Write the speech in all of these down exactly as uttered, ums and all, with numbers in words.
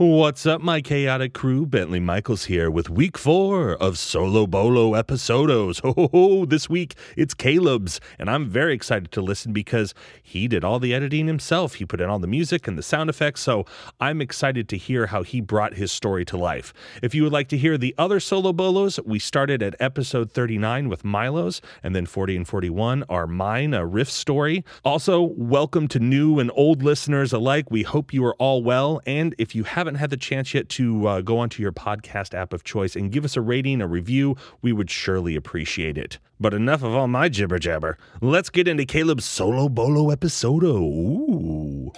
What's up, my chaotic crew? Bentley Michaels here with week four of Solo Bolo episodos. Ho, ho, ho, this week it's Caleb's, and I'm very excited to listen because he did all the editing himself. He put in all the music and the sound effects, so I'm excited to hear how he brought his story to life. If you would like to hear the other Solo Bolos, we started at episode thirty-nine with Milo's, and then forty and forty-one are mine, a riff story. Also, welcome to new and old listeners alike. We hope you are all well, and if you haven't had the chance yet to uh, go onto your podcast app of choice and give us a rating, a review, we would surely appreciate it. But enough of all my jibber jabber. Let's get into Caleb's Solo Bolo episodo. Ooh.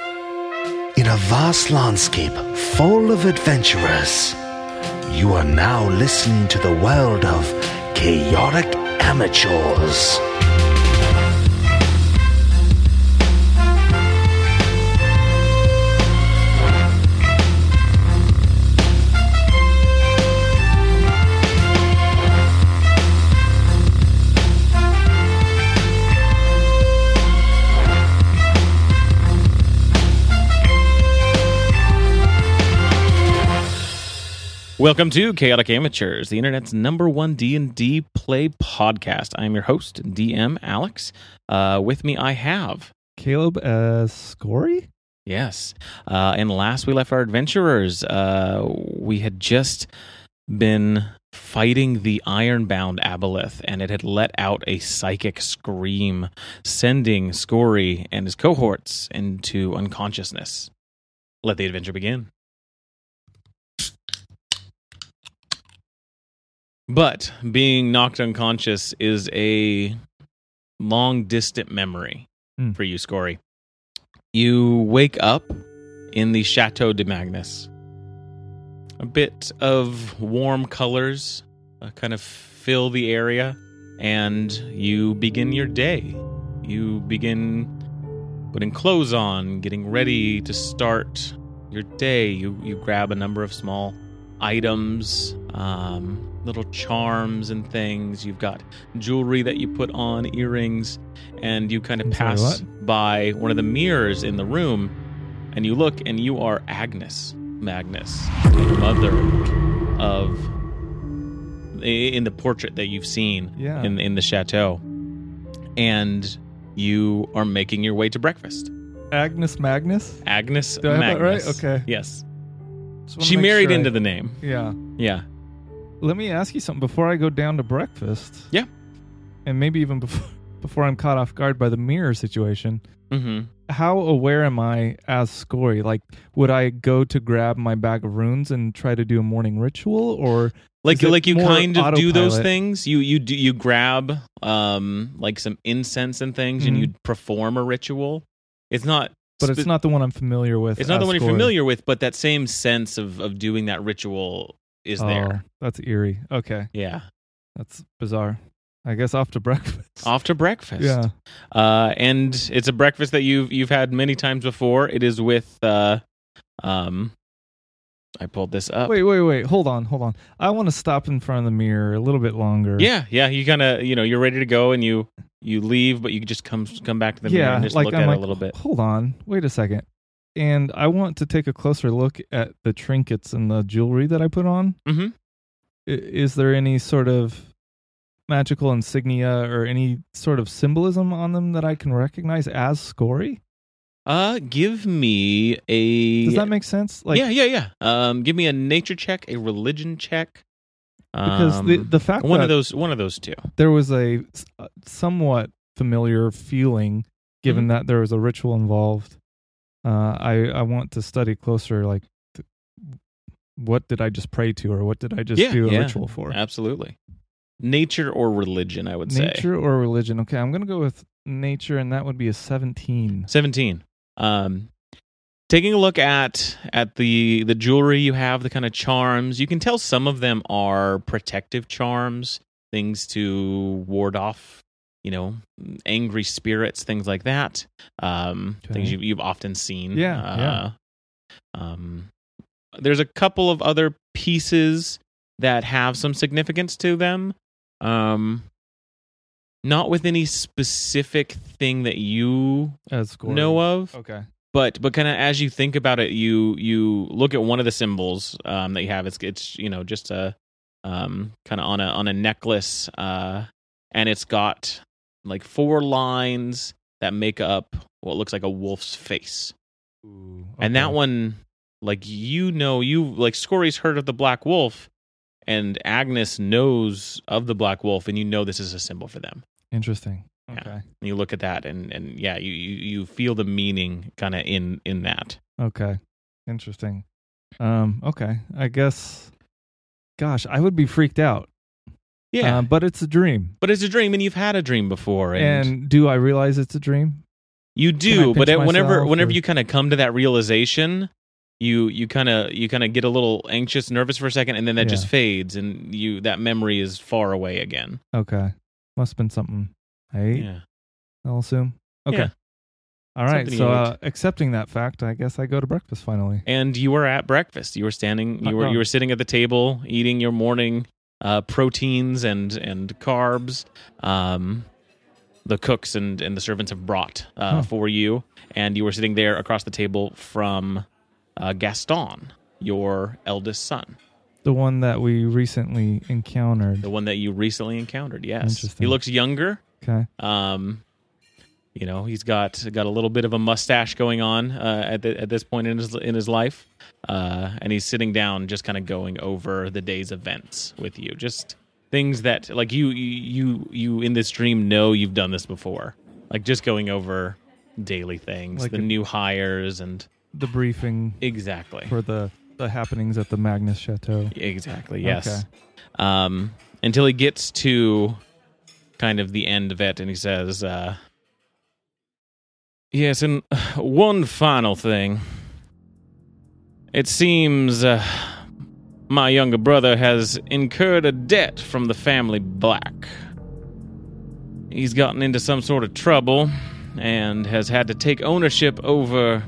In a vast landscape full of adventurers, you are now listening to the world of Chaotic Amateurs. Welcome to Chaotic Amateurs, the internet's number one D and D play podcast. I'm your host, D M Alex. Uh, with me, I have... Caleb as Skorri? Yes. Uh, and last we left our adventurers, uh, we had just been fighting the Ironbound Abolith, and it had let out a psychic scream, sending Skorri and his cohorts into unconsciousness. Let the adventure begin. But being knocked unconscious is a long distant memory mm. for you, Skorri. You wake up in the Chateau de Magnus. A bit of warm colors uh, kind of fill the area, and you begin your day. You begin putting clothes on, getting ready to start your day. You, you grab a number of small items, um... little charms and things. You've got jewelry that you put on, earrings, and you kind of pass by one of the mirrors in the room, and you look, and you are Agnes Magnus, the mother of in the portrait that you've seen yeah. in in the chateau, and you are making your way to breakfast. Agnes Magnus. Agnes Did I have Magnus. That right? Okay. Yes. She married sure into I... the name. Yeah. Yeah. Let me ask you something before I go down to breakfast. Yeah. And maybe even before, before I'm caught off guard by the mirror situation. Mm-hmm. How aware am I as Skorri? Like, would I go to grab my bag of runes and try to do a morning ritual? Or like, like you kind of autopilot? Do those things? You you do you grab um like some incense and things, mm-hmm. and you perform a ritual? It's not... But it's not the one I'm familiar with. It's not the one Skorri. You're familiar with, but that same sense of, of doing that ritual... is oh, there. That's eerie. Okay. Yeah. That's bizarre. I guess off to breakfast. Off to breakfast. Yeah. Uh, and it's a breakfast that you've you've had many times before. It is with uh um I pulled this up. Wait, wait, wait. Hold on, hold on. I want to stop in front of the mirror a little bit longer. Yeah, yeah, you kind of, you know, you're ready to go and you you leave, but you just come come back to the yeah, mirror and just like, look I'm at like, it a little bit. Hold on. Wait a second. And I want to take a closer look at the trinkets and the jewelry that I put on. Mm-hmm. Is there any sort of magical insignia or any sort of symbolism on them that I can recognize as Skorri? Uh, give me a... Does that make sense? Like, yeah, yeah, yeah. Um, give me a nature check, a religion check. Because um, the, the fact one that... Of those, one of those two. There was a somewhat familiar feeling, given mm-hmm. that there was a ritual involved. Uh, I, I want to study closer, like, th- what did I just pray to, or what did I just yeah, do a yeah, ritual for? Absolutely. Nature or religion, I would nature say. Nature or religion. Okay, I'm going to go with nature, and that would be a seventeen. seventeen. Um, taking a look at at the, the jewelry you have, the kind of charms, you can tell some of them are protective charms, things to ward off, you know, angry spirits, things like that. Um, okay. Things you've, you've often seen. Yeah, uh, yeah. Um, there's a couple of other pieces that have some significance to them. Um, not with any specific thing that you know of. Okay. But but kind of as you think about it, you you look at one of the symbols um, that you have. It's it's you know just a um, kind of on a on a necklace, uh, and it's got like four lines that make up what looks like a wolf's face. Ooh, okay. And that one, like you know, you like Skorri's heard of the Black Wolf, and Agnes knows of the Black Wolf, and you know this is a symbol for them. Interesting. Yeah. Okay. And you look at that, and, and yeah, you, you, you feel the meaning kind of in, in that. Okay. Interesting. Um, okay. I guess, gosh, I would be freaked out. Yeah. Um, but it's a dream. But it's a dream, and you've had a dream before. And, and do I realize it's a dream? You do, but it, whenever whenever or? you kind of come to that realization, you you kind of you kind of get a little anxious, nervous for a second, and then that yeah. just fades, and you that memory is far away again. Okay. Must have been something. Eight, yeah. I'll assume. Okay. Yeah. All right. Something so, uh, accepting that fact, I guess I go to breakfast finally. And you were at breakfast. You were standing. You were you were sitting at the table, eating your morning uh, proteins and and carbs. Um, the cooks and, and the servants have brought uh, huh. for you, and you were sitting there across the table from uh, Gaston, your eldest son. The one that we recently encountered. The one that you recently encountered. Yes. Interesting. He looks younger. Okay. Um, you know, he's got got a little bit of a mustache going on uh, at the, at this point in his in his life, uh, and he's sitting down, just kind of going over the day's events with you, just things that like you you you in this dream know you've done this before, like just going over daily things, like the a, new hires and the briefing exactly for the, the happenings at the Magnus Chateau. Exactly. Yes. Okay. Um, until he gets to kind of the end of it, and he says, uh, yes, and one final thing. It seems uh, my younger brother has incurred a debt from the family Black. He's gotten into some sort of trouble and has had to take ownership over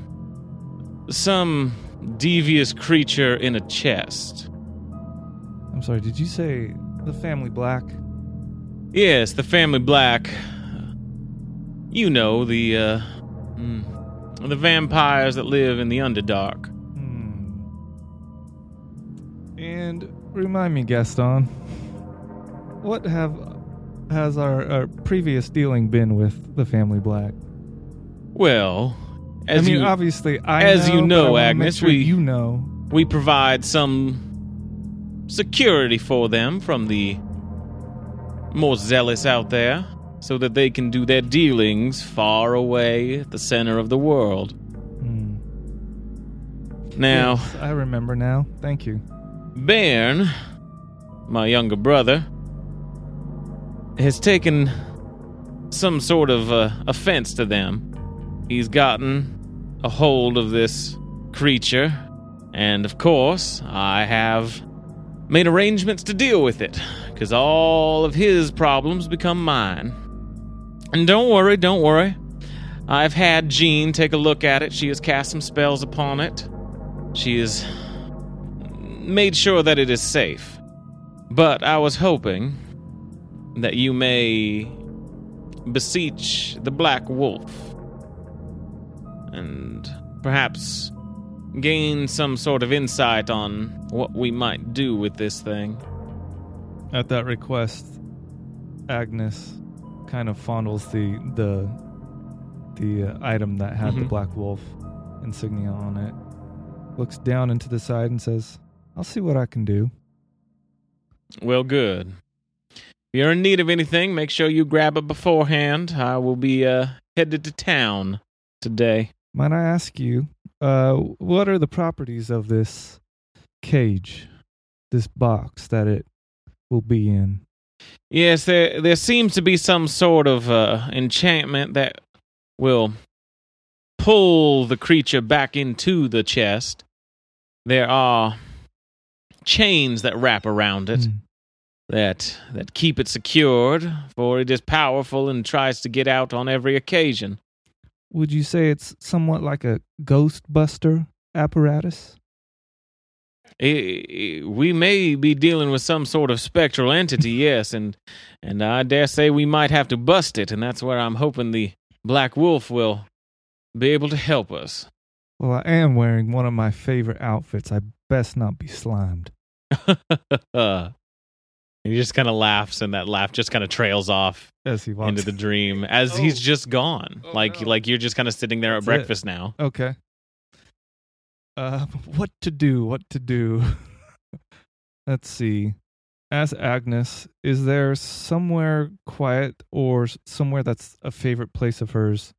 some devious creature in a chest. I'm sorry, did you say the family Black? Yes, the family Black. You know, the uh, mm, the vampires that live in the Underdark. Hmm. And remind me, Gaston, what have has our, our previous dealing been with the family Black? Well, as I mean, you obviously, I as know, you know, Agnes, sure we you know we provide some security for them from the more zealous out there, so that they can do their dealings far away at the center of the world. Mm. Now... Yes, I remember now. Thank you. Bairn, my younger brother, has taken some sort of uh, offense to them. He's gotten a hold of this creature, and of course, I have made arrangements to deal with it, because all of his problems become mine. And don't worry, don't worry. I've had Jean take a look at it. She has cast some spells upon it. She has made sure that it is safe. But I was hoping that you may beseech the Black Wolf and perhaps gain some sort of insight on what we might do with this thing. At that request, Agnes kind of fondles the the the uh, item that had mm-hmm. the Black Wolf insignia on it, looks down into the side and says, I'll see what I can do. Well, good. If you're in need of anything, make sure you grab it beforehand. I will be uh, headed to town today. Might I ask you, uh, what are the properties of this cage, this box that it will be in? Yes, there there seems to be some sort of uh, enchantment that will pull the creature back into the chest. There are chains that wrap around it mm. that that keep it secured, for it is powerful and tries to get out on every occasion. Would you say it's somewhat like a Ghostbuster apparatus? It, it, we may be dealing with some sort of spectral entity, yes, and and I dare say we might have to bust it, and that's where I'm hoping the Black Wolf will be able to help us. Well, I am wearing one of my favorite outfits. I best not be slimed. He just kind of laughs, and that laugh just kind of trails off as he walks into the dream, as oh. he's just gone. Oh, like, no. like you're just kind of sitting there That's at breakfast it. now. Okay. Uh, what to do? What to do? Let's see. Ask Agnes, is there somewhere quiet or somewhere that's a favorite place of hers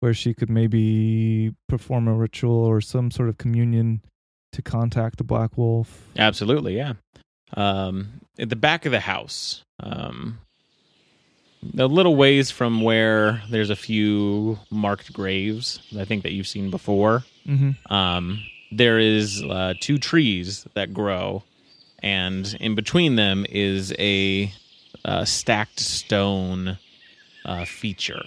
where she could maybe perform a ritual or some sort of communion to contact the Black Wolf? Absolutely, yeah. Um, at the back of the house, um, a little ways from where there's a few marked graves, I think that you've seen before. Mm-hmm. Um, there is uh, two trees that grow. And in between them is a, a stacked stone uh, feature.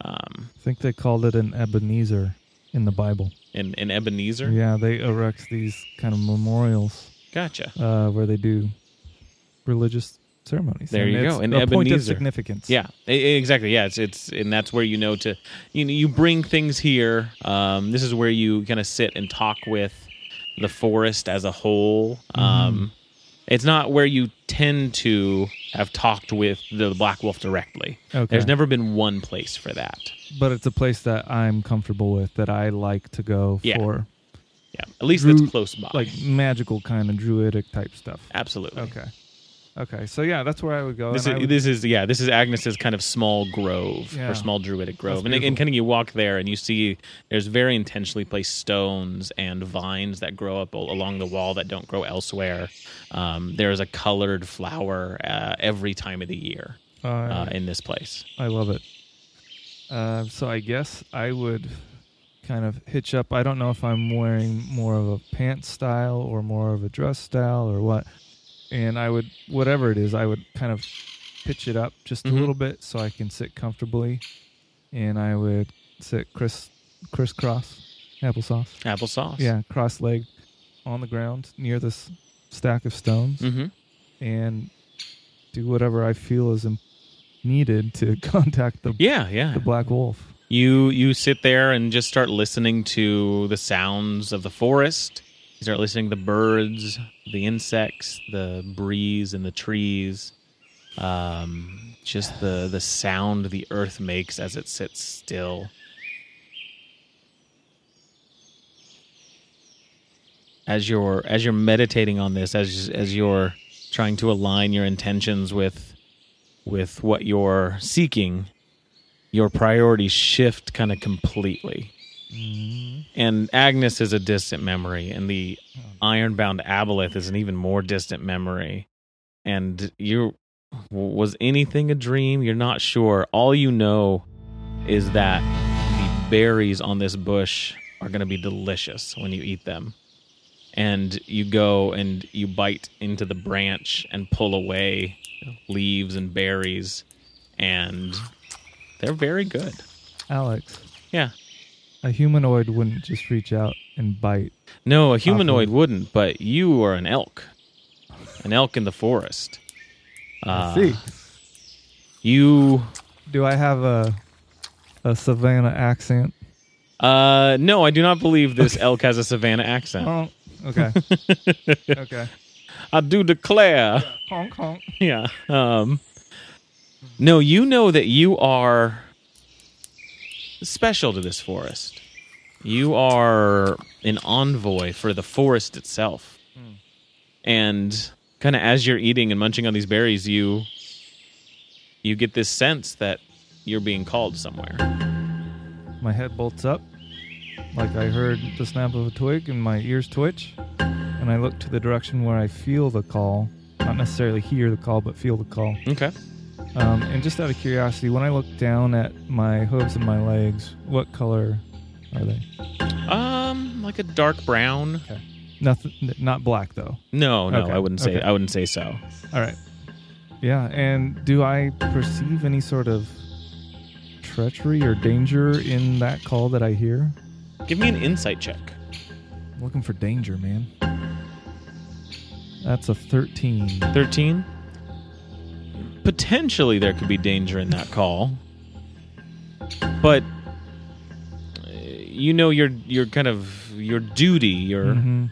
Um, I think they called it an Ebenezer in the Bible. An, an Ebenezer? Yeah, they erect these kind of memorials. Gotcha. Uh, where they do religious ceremonies. There and you go. An a Ebenezer. Point of significance. Yeah, exactly. Yeah, it's it's and that's where you know to you know, you bring things here. Um, this is where you kind of sit and talk with the forest as a whole. Um, mm. It's not where you tend to have talked with the Black Wolf directly. Okay. There's never been one place for that. But it's a place that I'm comfortable with, that I like to go yeah. for. Yeah, at least Dru- it's close by. Like magical kind of druidic type stuff. Absolutely. Okay. Okay, so yeah, that's where I would go. This, is, would... this is yeah, this is Agnes's kind of small grove yeah. or small druidic grove, and, and kind of you walk there and you see there's very intentionally placed stones and vines that grow up along the wall that don't grow elsewhere. Um, there's a colored flower uh, every time of the year uh, uh, in this place. I love it. Uh, so I guess I would kind of hitch up. I don't know if I'm wearing more of a pants style or more of a dress style or what. And I would, whatever it is, I would kind of pitch it up just mm-hmm. a little bit so I can sit comfortably. And I would sit criss, crisscross, applesauce. Applesauce. Yeah, cross-legged on the ground near this stack of stones. Mm-hmm. And do whatever I feel is needed to contact the, yeah, yeah. the Black Wolf. You you sit there and just start listening to the sounds of the forest. You start listening to the birds, the insects, the breeze in the trees, um, just the, the sound the earth makes as it sits still. As you're as you're meditating on this, as as you're trying to align your intentions with with what you're seeking, your priorities shift kind of completely. And Agnes is a distant memory, and the Ironbound Abolith is an even more distant memory. And you was anything a dream? You're not sure. All you know is that the berries on this bush are going to be delicious when you eat them. And you go and you bite into the branch and pull away leaves and berries, and they're very good. Alex. Yeah. A humanoid wouldn't just reach out and bite. No, a humanoid often. wouldn't, but you are an elk. An elk in the forest. Uh, I see. You... Do I have a a Savannah accent? Uh, no, I do not believe this okay. elk has a Savannah accent. Oh, okay. okay. I do declare. Yeah. Honk, honk. Yeah. Um, no, you know that you are... special to this forest. You are an envoy for the forest itself. Mm. And kind of as you're eating and munching on these berries, you you get this sense that you're being called somewhere. My head bolts up, like I heard the snap of a twig, and my ears twitch, and I look to the direction where I feel the call. Not necessarily hear the call, but feel the call. Okay. Um, and just out of curiosity, when I look down at my hooves and my legs, what color are they? Um, like a dark brown. Okay. Nothing, not black though. No, no, okay. I wouldn't say. Okay. I wouldn't say so. All right. Yeah, and do I perceive any sort of treachery or danger in that call that I hear? Give me an insight check. I'm looking for danger, man. That's a thirteen. Thirteen. Potentially there could be danger in that call, but you know your your kind of your duty, your mm-hmm.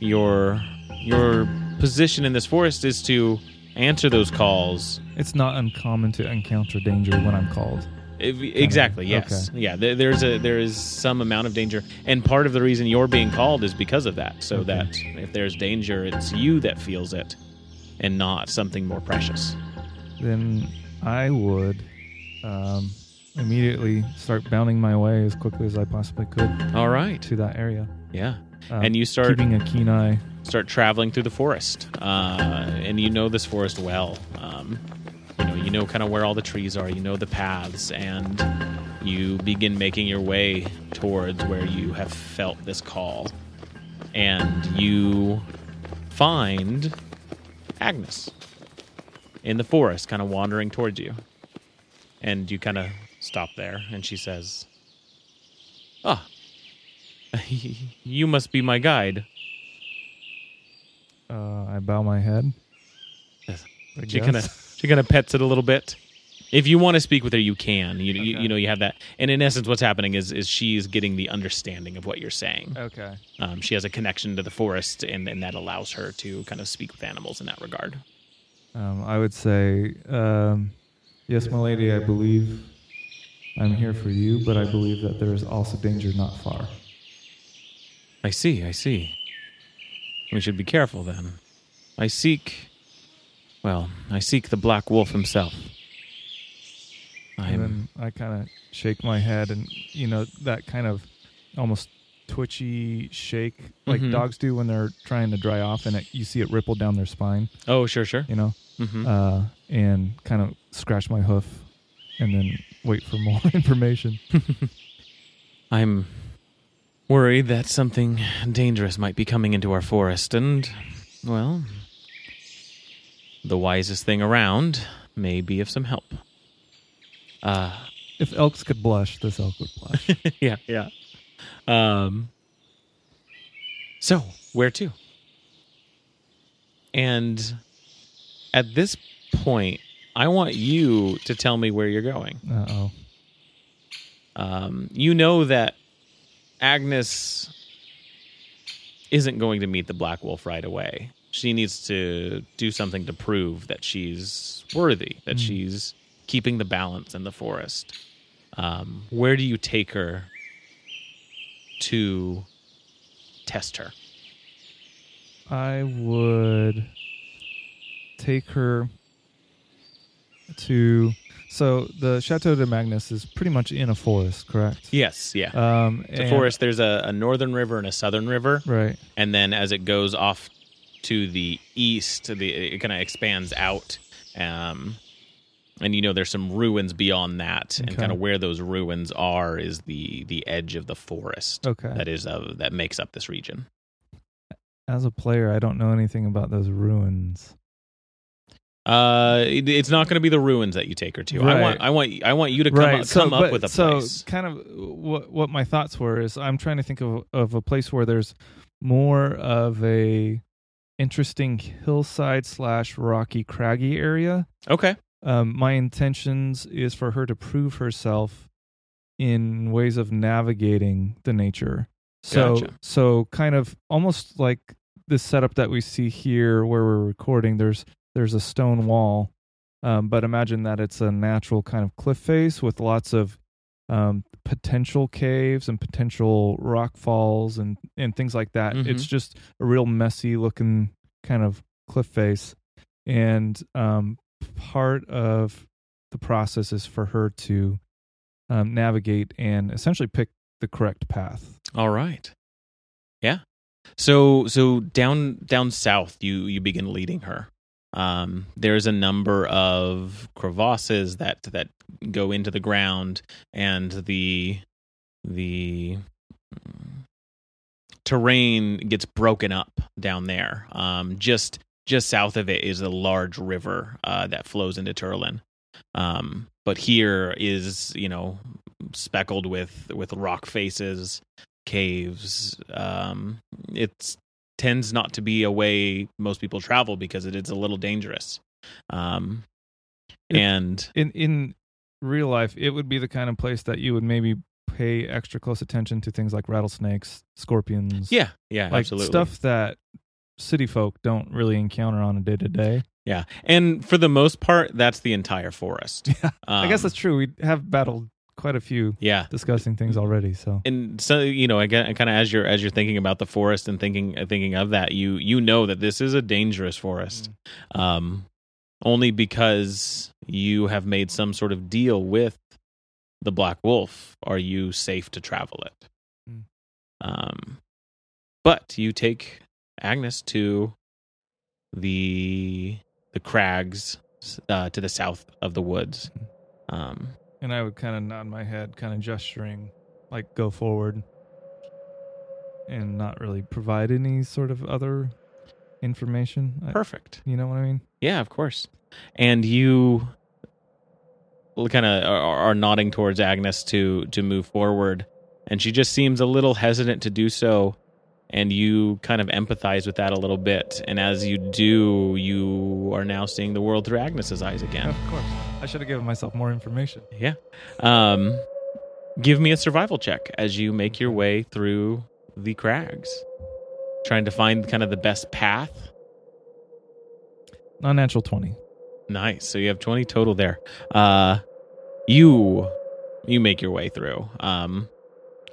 your your position in this forest is to answer those calls. It's not uncommon to encounter danger when I'm called. Exactly. Yes. Okay. Yeah. There, there's a there is some amount of danger, and part of the reason you're being called is because of that. So okay. that if there's danger, it's you that feels it, and not something more precious. Then I would um, immediately start bounding my way as quickly as I possibly could. All right. To that area. Yeah. Um, and you start keeping a keen eye. Start traveling through the forest, uh, and you know this forest well. Um, You know, you know kind of where all the trees are, you know the paths, and you begin making your way towards where you have felt this call. And you find Agnes in the forest, kind of wandering towards you. And you kind of stop there, and she says, "Ah, you must be my guide." Uh, I bow my head. Yes. She kind of... She kind of pets it a little bit. If you want to speak with her, you can. You, okay. you, you know, you have that. And in essence, what's happening is is she's getting the understanding of what you're saying. Okay. Um, she has a connection to the forest, and, and that allows her to kind of speak with animals in that regard. Um, I would say, um, yes, my lady, I believe I'm here for you, but I believe that there is also danger not far. I see, I see. We should be careful then. I seek... Well, I seek the Black Wolf himself. I am. And then I kind of shake my head, and you know that kind of almost twitchy shake, like mm-hmm. dogs do when they're trying to dry off, and it, you see it ripple down their spine. Oh, sure, sure. You know, mm-hmm. uh, and kind of scratch my hoof, and then wait for more information. I'm worried that something dangerous might be coming into our forest, and well. The wisest thing around may be of some help. Uh, if elks could blush, this elk would blush. yeah, yeah. Um, so, where to? And at this point, I want you to tell me where you're going. Uh-oh. Um, you know that Agnes isn't going to meet the Black Wolf right away. She needs to do something to prove that she's worthy, that mm. she's keeping the balance in the forest. Um, where do you take her to test her? I would take her to... So the Chateau de Magnus is pretty much in a forest, correct? Yes, yeah. Um, it's a forest. There's a, a northern river and a southern river. Right. And then as it goes off... to the east, to the, it kind of expands out, um, and you know there's some ruins beyond that, okay. and kind of where those ruins are is the the edge of the forest. Okay, that is uh, that makes up this region. As a player, I don't know anything about those ruins. Uh, it, it's not going to be the ruins that you take her to. Right. I want, I want, I want you to come right. up, so, come but, up with a so place. So, kind of what what my thoughts were is I'm trying to think of of a place where there's more of a interesting hillside slash rocky craggy area. Okay. Um, my intentions is for her to prove herself in ways of navigating the nature. So, gotcha. So kind of almost like the setup that we see here where we're recording. There's there's a stone wall, um, but imagine that it's a natural kind of cliff face with lots of um, potential caves and potential rock falls and, and things like that. Mm-hmm. It's just a real messy looking kind of cliff face. And um, part of the process is for her to um, navigate and essentially pick the correct path. All right. Yeah. So so down down south, you, you begin leading her. Um, there's a number of crevasses that, that go into the ground, and the the terrain gets broken up down there. Um, just just south of it is a large river uh, that flows into Turlin. Um, but here is, you know, speckled with, with rock faces, caves. Um, it's tends not to be a way most people travel because it is a little dangerous. Um, and in in real life, it would be the kind of place that you would maybe pay extra close attention to things like rattlesnakes, scorpions. Yeah, yeah, like absolutely. Stuff that city folk don't really encounter on a day-to-day. Yeah, and for the most part, that's the entire forest. Yeah, um, I guess that's true. We have battled quite a few yeah. disgusting things already. So and so you know, again, kind of as you're as you're thinking about the forest and thinking thinking of that, you you know that this is a dangerous forest, mm. um, only because you have made some sort of deal with the Black Wolf. Are you safe to travel it? Mm. Um, but you take Agnes to the the crags uh, to the south of the woods. Um, And I would kind of nod my head, kind of gesturing, like, go forward, and not really provide any sort of other information. Perfect. I, you know what I mean? Yeah, of course. And you kind of are, are nodding towards Agnes to, to move forward, and she just seems a little hesitant to do so, and you kind of empathize with that a little bit. And as you do, you are now seeing the world through Agnes's eyes again. Of course. I should have given myself more information. Yeah. Um, give me a survival check as you make your way through the crags, trying to find kind of the best path. Non-natural twenty. Nice. So you have twenty total there. Uh, you you make your way through. Um,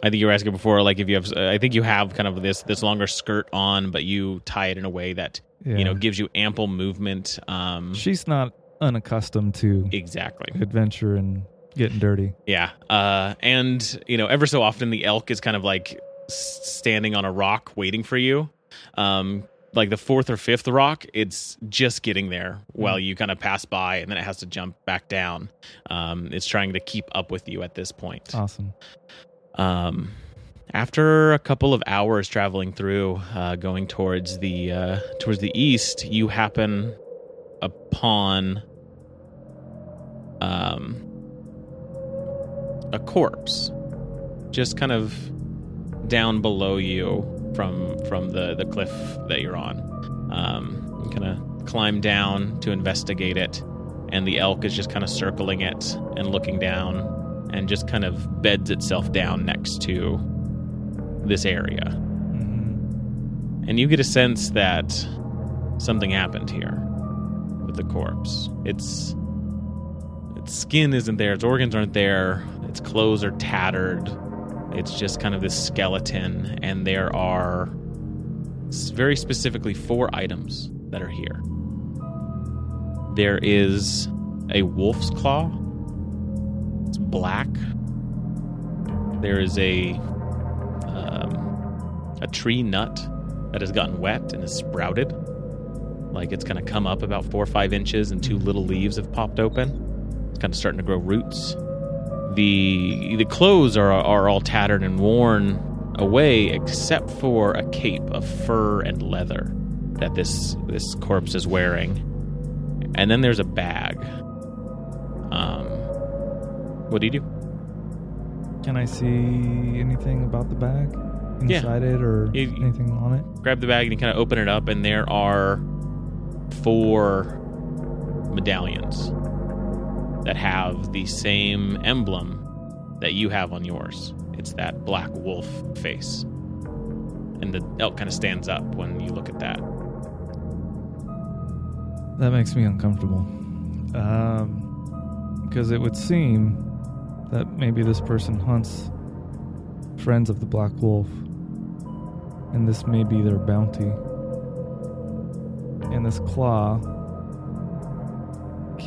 I think you were asking before, like if you have. I think you have kind of this this longer skirt on, but you tie it in a way that yeah. you know gives you ample movement. Um, She's not unaccustomed to exactly adventure and getting dirty. Yeah. Uh, and, you know, ever so often the elk is kind of like standing on a rock waiting for you. Um, like the fourth or fifth rock, it's just getting there while you kind of pass by, and then it has to jump back down. Um, it's trying to keep up with you at this point. Awesome. Um, after a couple of hours traveling through, uh, going towards the, uh, towards the east, you happen upon... Um, a corpse just kind of down below you from from the, the cliff that you're on. Um, kind of climb down to investigate it, and the elk is just kind of circling it and looking down, and just kind of beds itself down next to this area. Mm-hmm. And you get a sense that something happened here with the corpse. It's Its skin isn't there. Its organs aren't there. Its clothes are tattered. It's just kind of this skeleton. And there are very specifically four items that are here. There is a wolf's claw. It's black. There is a um, a tree nut that has gotten wet and has sprouted. Like it's kind of come up about four or five inches, and two little leaves have popped open. Kind of starting to grow roots. The the clothes are are all tattered and worn away, except for a cape of fur and leather that this this corpse is wearing. And then there's a bag. Um, what do you do? Can I see anything about the bag inside yeah. it or you, anything on it? Grab the bag and you kind of open it up, and there are four medallions that have the same emblem that you have on yours. It's that Black Wolf face. And the elk kind of stands up when you look at that. That makes me uncomfortable. Um, because it would seem that maybe this person hunts friends of the Black Wolf, and this may be their bounty. And this claw...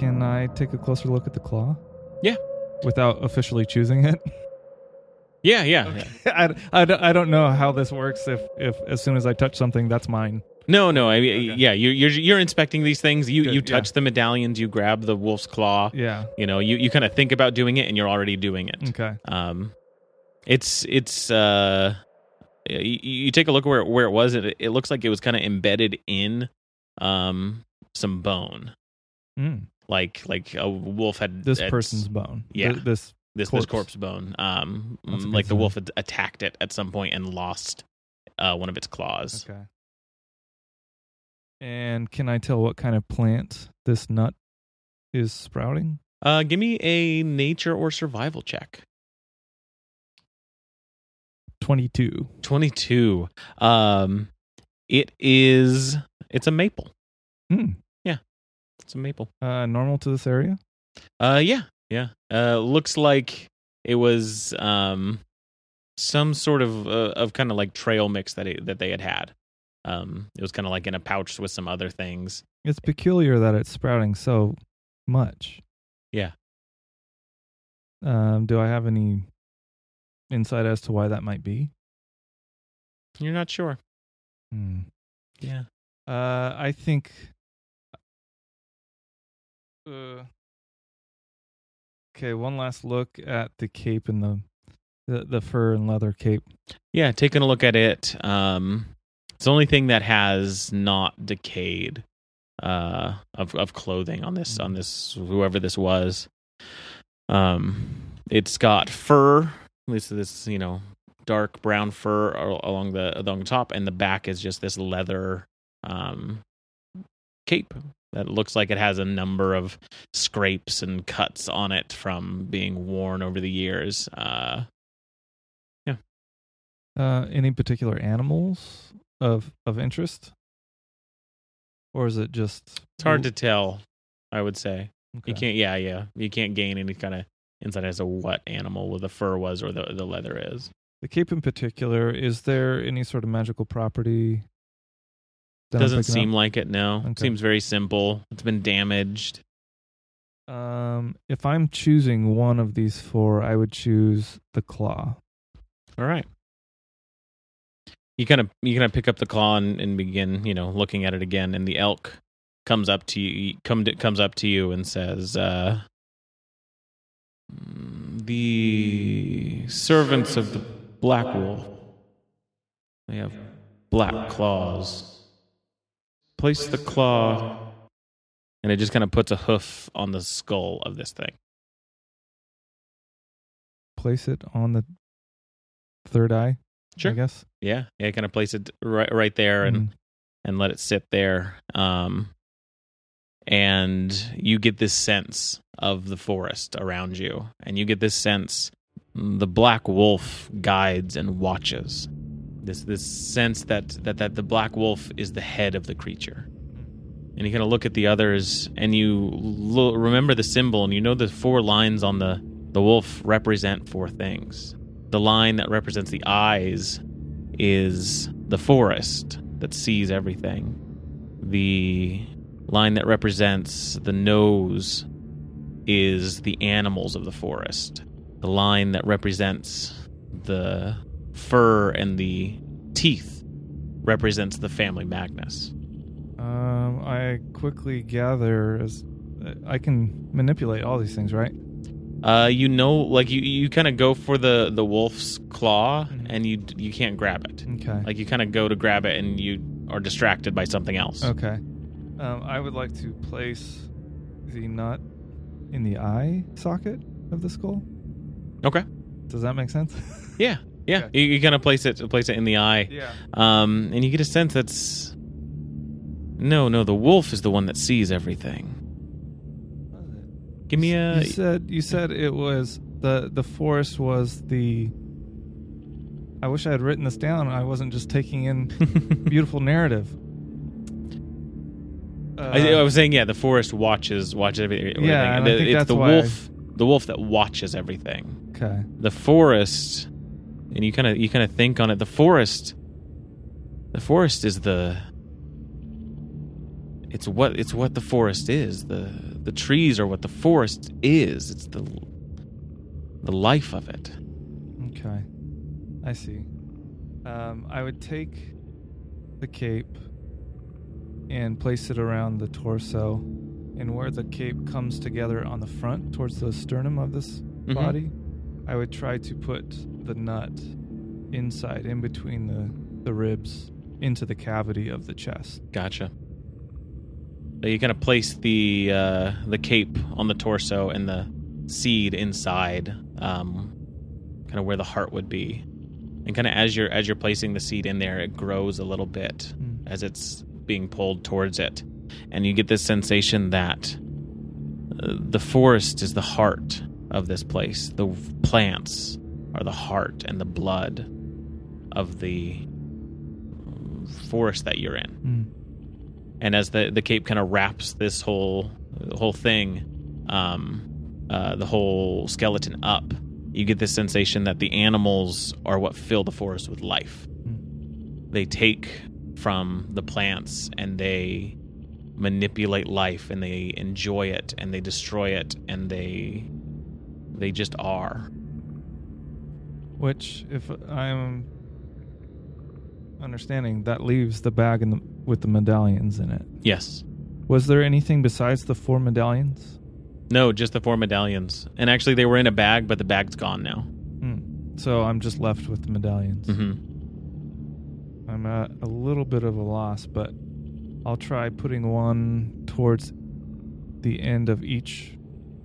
Can I take a closer look at the claw? Yeah. Without officially choosing it? Yeah, yeah. Okay. I, I, I don't know how this works if, if as soon as I touch something, that's mine. No, no. I, okay. Yeah, you're, you're you're inspecting these things. You Good, you touch yeah. the medallions. You grab the wolf's claw. Yeah. You know, you, you kind of think about doing it, and you're already doing it. Okay. Um, It's... it's uh, you, you take a look where, where it was. It, it looks like it was kind of embedded in um some bone. Mm. Like like a wolf had this person's bone. Yeah, Th- this this corpse. this corpse bone. Um, like the thing. wolf had attacked it at some point and lost uh, one of its claws. Okay. And can I tell what kind of plant this nut is sprouting? Uh, give me a nature or survival check. twenty-two. twenty-two. Um, it is, it's a maple. Hmm. Yeah. It's a maple. Uh, normal to this area? Uh, yeah. Yeah. Uh, looks like it was, um, some sort of, uh, of kind of like trail mix that it, that they had had. Um, it was kind of like in a pouch with some other things. It's peculiar that it's sprouting so much. Yeah. Um, do I have any insight as to why that might be? You're not sure. Hmm. Yeah. Uh, I think. Uh, okay, one last look at the cape and the, the the fur and leather cape. Yeah, taking a look at it. Um, it's the only thing that has not decayed. Uh, of of clothing on this on this whoever this was. Um, it's got fur. At least this, you know, dark brown fur along the along the top, and the back is just this leather um, cape that looks like it has a number of scrapes and cuts on it from being worn over the years. Uh, yeah. Uh, any particular animals of of interest, or is it just? It's hard to tell. I would say. Okay. You can't. Yeah, yeah. You can't gain any kind of insight as to what animal the fur was or the, the leather is. The cape in particular, is there any sort of magical property? Doesn't seem up? like it, no. Okay. It seems very simple. It's been damaged. Um, if I'm choosing one of these four, I would choose the claw. All right. You kind of you kind of pick up the claw and, and begin, you know, looking at it again, and the elk comes up to you come to, comes up to you and says, uh, the servants of the Black Wolf, they have black claws. Place the claw, and it just kind of puts a hoof on the skull of this thing. Place it on the third eye, sure. I guess. Yeah, yeah, kind of place it right, right there, and mm. and let it sit there. Um, and you get this sense of the forest around you, and you get this sense the Black Wolf guides and watches. This this sense that, that, that the Black Wolf is the head of the creature. And you kind of look at the others, and you lo- remember the symbol, and you know the four lines on the, the wolf represent four things. The line that represents the eyes is the forest that sees everything. The line that represents the nose is the animals of the forest. The line that represents the fur and the teeth represents the family Magnus. Um, I quickly gather as I can manipulate all these things, right? Uh, you know, like you, you kind of go for the, the wolf's claw, mm-hmm. and you you can't grab it. Okay. Like you kind of go to grab it, and you are distracted by something else. Okay. Um, I would like to place the nut in the eye socket of the skull. Okay. Does that make sense? Yeah. Yeah. Okay. You, you kind of place it place it in the eye. Yeah. Um, and you get a sense that's... No, no, the wolf is the one that sees everything. Give me a... You said, you said it was... The, the forest was the... I wish I had written this down. I wasn't just taking in beautiful narrative. Uh, I, I was saying, yeah, the forest watches watches everything. Yeah, and the, I think it's that's the wolf, I... the wolf that watches everything. Okay. The forest, and you kind of you kind of think on it. The forest, the forest is the. It's what it's what the forest is. The the trees are what the forest is. It's the the life of it. Okay, I see. Um, I would take the cape and place it around the torso, and where the cape comes together on the front towards the sternum of this mm-hmm. body, I would try to put the nut inside, in between the, the ribs, into the cavity of the chest. Gotcha. So you kind of place the uh, the cape on the torso and the seed inside, um, kind of where the heart would be, and kind of as you're as you're placing the seed in there, it grows a little bit mm. as it's being pulled towards it, and you get this sensation that uh, the forest is the heart of this place. The plants are the heart and the blood, of the forest that you're in. Mm. And as the, the cape kind of wraps this whole whole thing, um, uh, the whole skeleton up, you get this sensation that the animals are what fill the forest with life. Mm. They take from the plants and they manipulate life and they enjoy it and they destroy it and they they just are. Which, if I'm understanding, that leaves the bag in the, with the medallions in it. Yes. Was there anything besides the four medallions? No, just the four medallions. And actually, they were in a bag, but the bag's gone now. Mm. So I'm just left with the medallions. Mm-hmm. I'm at a little bit of a loss, but I'll try putting one towards the end of each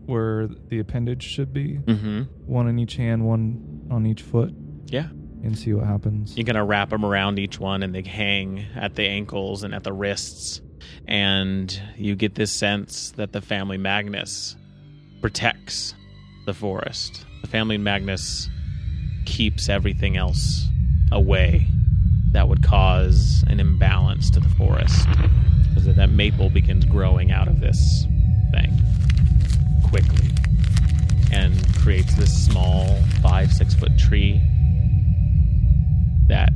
where the appendage should be. Mm-hmm. One in each hand, one on each foot. Yeah. And see what happens. You're going to wrap them around each one, and they hang at the ankles and at the wrists. And you get this sense that the family Magnus protects the forest. The family Magnus keeps everything else away that would cause an imbalance to the forest. Because that maple begins growing out of this thing quickly and creates this small five, six foot tree that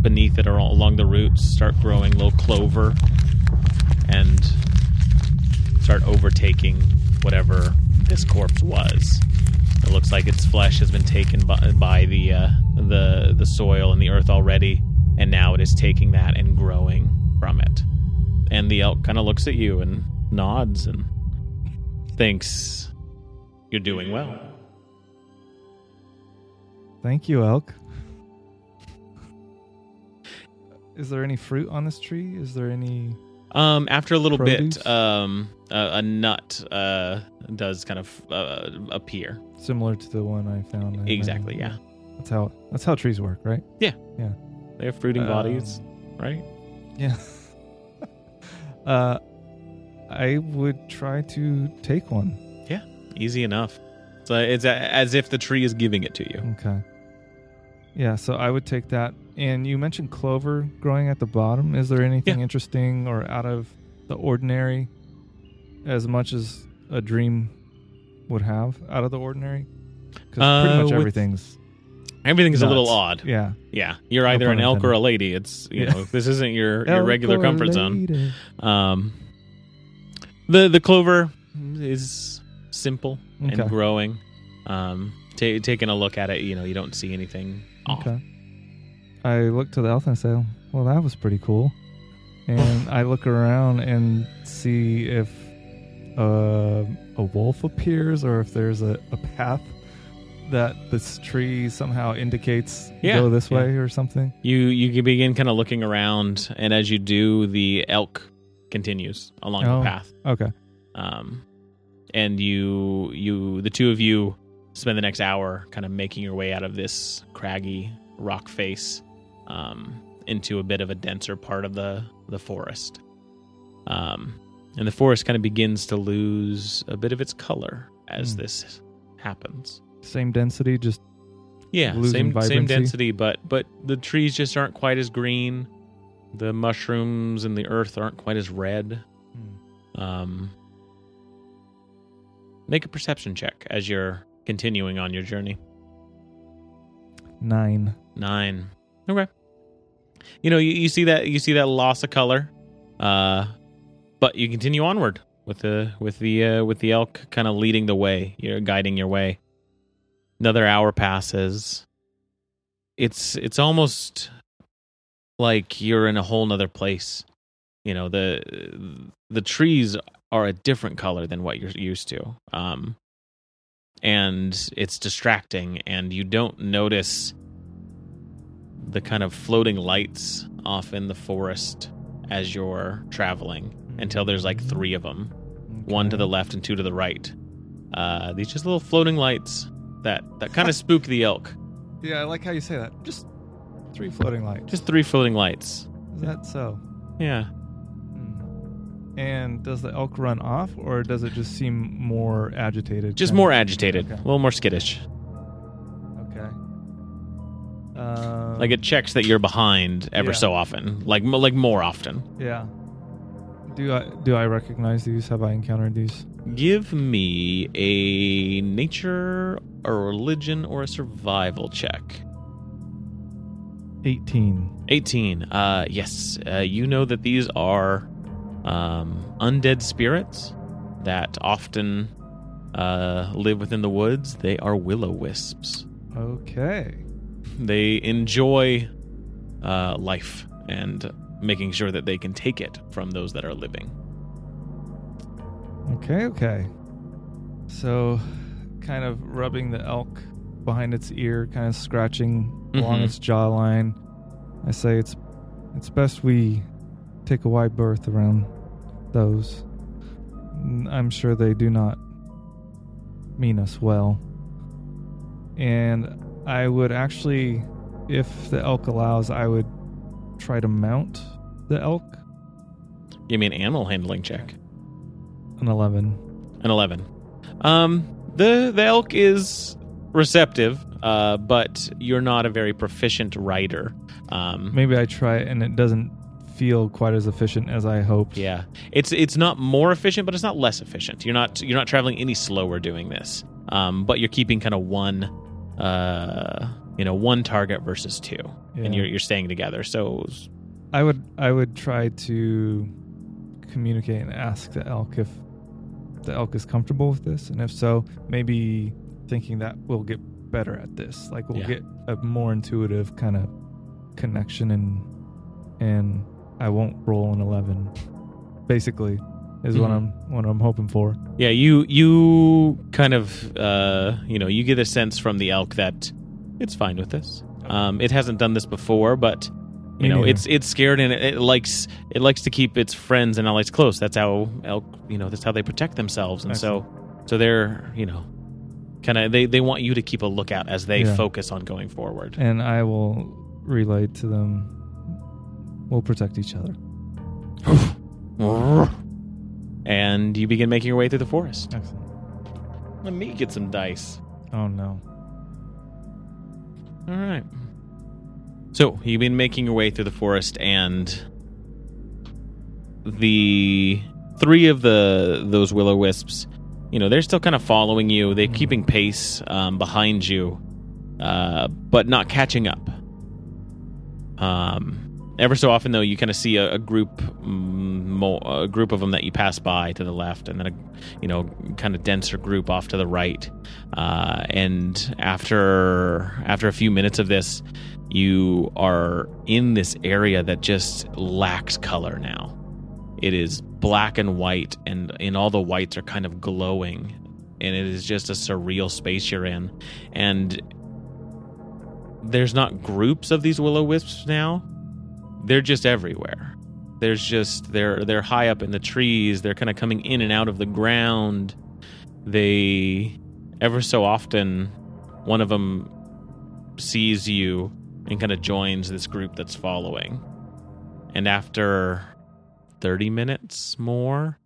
beneath it or along the roots start growing little clover and start overtaking whatever this corpse was. It looks like its flesh has been taken by, by the uh, the the soil and the earth already, and now it is taking that and growing from it. And the elk kind of looks at you and nods and thinks, "You're doing well." Thank you, elk. Is there any fruit on this tree? Is there any? Um, after a little produce? bit, um, a, a nut uh, does kind of uh, appear, similar to the one I found. Exactly, I yeah. That's how that's how trees work, right? Yeah, yeah. They have fruiting um, bodies, right? Yeah. uh, I would try to take one. Yeah, easy enough. So it's as if the tree is giving it to you. Okay. Yeah, so I would take that. And you mentioned clover growing at the bottom. Is there anything yeah. interesting or out of the ordinary, as much as a dream would have out of the ordinary? Because uh, pretty much everything's everything's nuts. A little odd. Yeah, yeah. You're either no an elk or a lady. It's you yeah. know this isn't your, your regular comfort lady. zone. Um, the the clover is simple okay. and growing. Um, t- taking a look at it, you know, you don't see anything off. Okay. I look to the elf and I say, well, that was pretty cool. And I look around and see if uh, a wolf appears or if there's a, a path that this tree somehow indicates yeah, go this yeah. way or something. You you begin kind of looking around, and as you do, the elk continues along oh, the path. Okay. Um, and you you the two of you spend the next hour kind of making your way out of this craggy rock face. Um, into a bit of a denser part of the, the forest. Um, and the forest kind of begins to lose a bit of its color as mm. this happens. Same density, just yeah, losing same, same density, but but the trees just aren't quite as green. The mushrooms and the earth aren't quite as red. Mm. Um, make a perception check as you're continuing on your journey. Nine. Nine. Okay. You know, you, you see that you see that loss of color, uh, but you continue onward with the with the uh, with the elk kind of leading the way, you're guiding your way. Another hour passes. It's it's almost like you're in a whole nother place. You know, the the trees are a different color than what you're used to, um, and it's distracting, and you don't notice the kind of floating lights off in the forest as you're traveling until there's like three of them, okay. one to the left and two to the right. Uh, these just little floating lights that, that kind of spook the elk. Yeah, I like how you say that. Just three floating lights. Just three floating lights. Is that so? Yeah. Hmm. And does the elk run off, or does it just seem more agitated? Just more agitated. Okay. A little more skittish. Um, like it checks that you're behind ever yeah. so often, like like more often. Yeah. Do I do I recognize these? Have I encountered these? Give me a nature, a religion, or a survival check. Eighteen. Eighteen. Uh, yes. Uh, you know that these are um, undead spirits that often uh, live within the woods. They are will-o'-wisps. Okay. They enjoy uh, life and making sure that they can take it from those that are living. Okay, okay. So, kind of rubbing the elk behind its ear, kind of scratching mm-hmm. along its jawline. I say it's it's best we take a wide berth around those. I'm sure they do not mean us well. And I would actually, if the elk allows, I would try to mount the elk. You mean animal handling check? An eleven. An eleven. Um, the, the elk is receptive, uh, but you're not a very proficient rider. Um, Maybe I try it and it doesn't feel quite as efficient as I hoped. Yeah. It's it's not more efficient, but it's not less efficient. You're not you're not traveling any slower doing this. Um, but you're keeping kind of one Uh, you know, one target versus two, yeah. and you're you're staying together. So, I would I would try to communicate and ask the elk if the elk is comfortable with this, and if so, maybe thinking that we'll get better at this, like we'll yeah. get a more intuitive kind of connection, and and I won't roll an eleven. Basically, is mm-hmm. what I'm what I'm hoping for. Yeah, you you kind of uh, you know you get a sense from the elk that it's fine with this. Um, it hasn't done this before, but you Me know neither. it's it's scared and it, it likes it likes to keep its friends and allies close. That's how elk you know that's how they protect themselves. And Excellent. so so they're you know kind of they, they want you to keep a lookout as they yeah. focus on going forward. And I will relay to them. We'll protect each other. And you begin making your way through the forest. Excellent. Let me get some dice. Oh, no. All right. So you've been making your way through the forest, and the three of the those will-o'-wisps, you know, they're still kind of following you. They're mm-hmm. keeping pace um, behind you, uh, but not catching up. Um. Ever so often, though, you kind of see a, a group, mo- a group of them that you pass by to the left, and then a, you know, kind of denser group off to the right. Uh, and after after a few minutes of this, you are in this area that just lacks color now. It is black and white, and in all the whites are kind of glowing, and it is just a surreal space you're in. And there's not groups of these will-o'-wisps now. They're just everywhere. There's just they're they're high up in the trees. They're kind of coming in and out of the ground. They ever so often, one of them sees you and kind of joins this group that's following. And after thirty minutes more,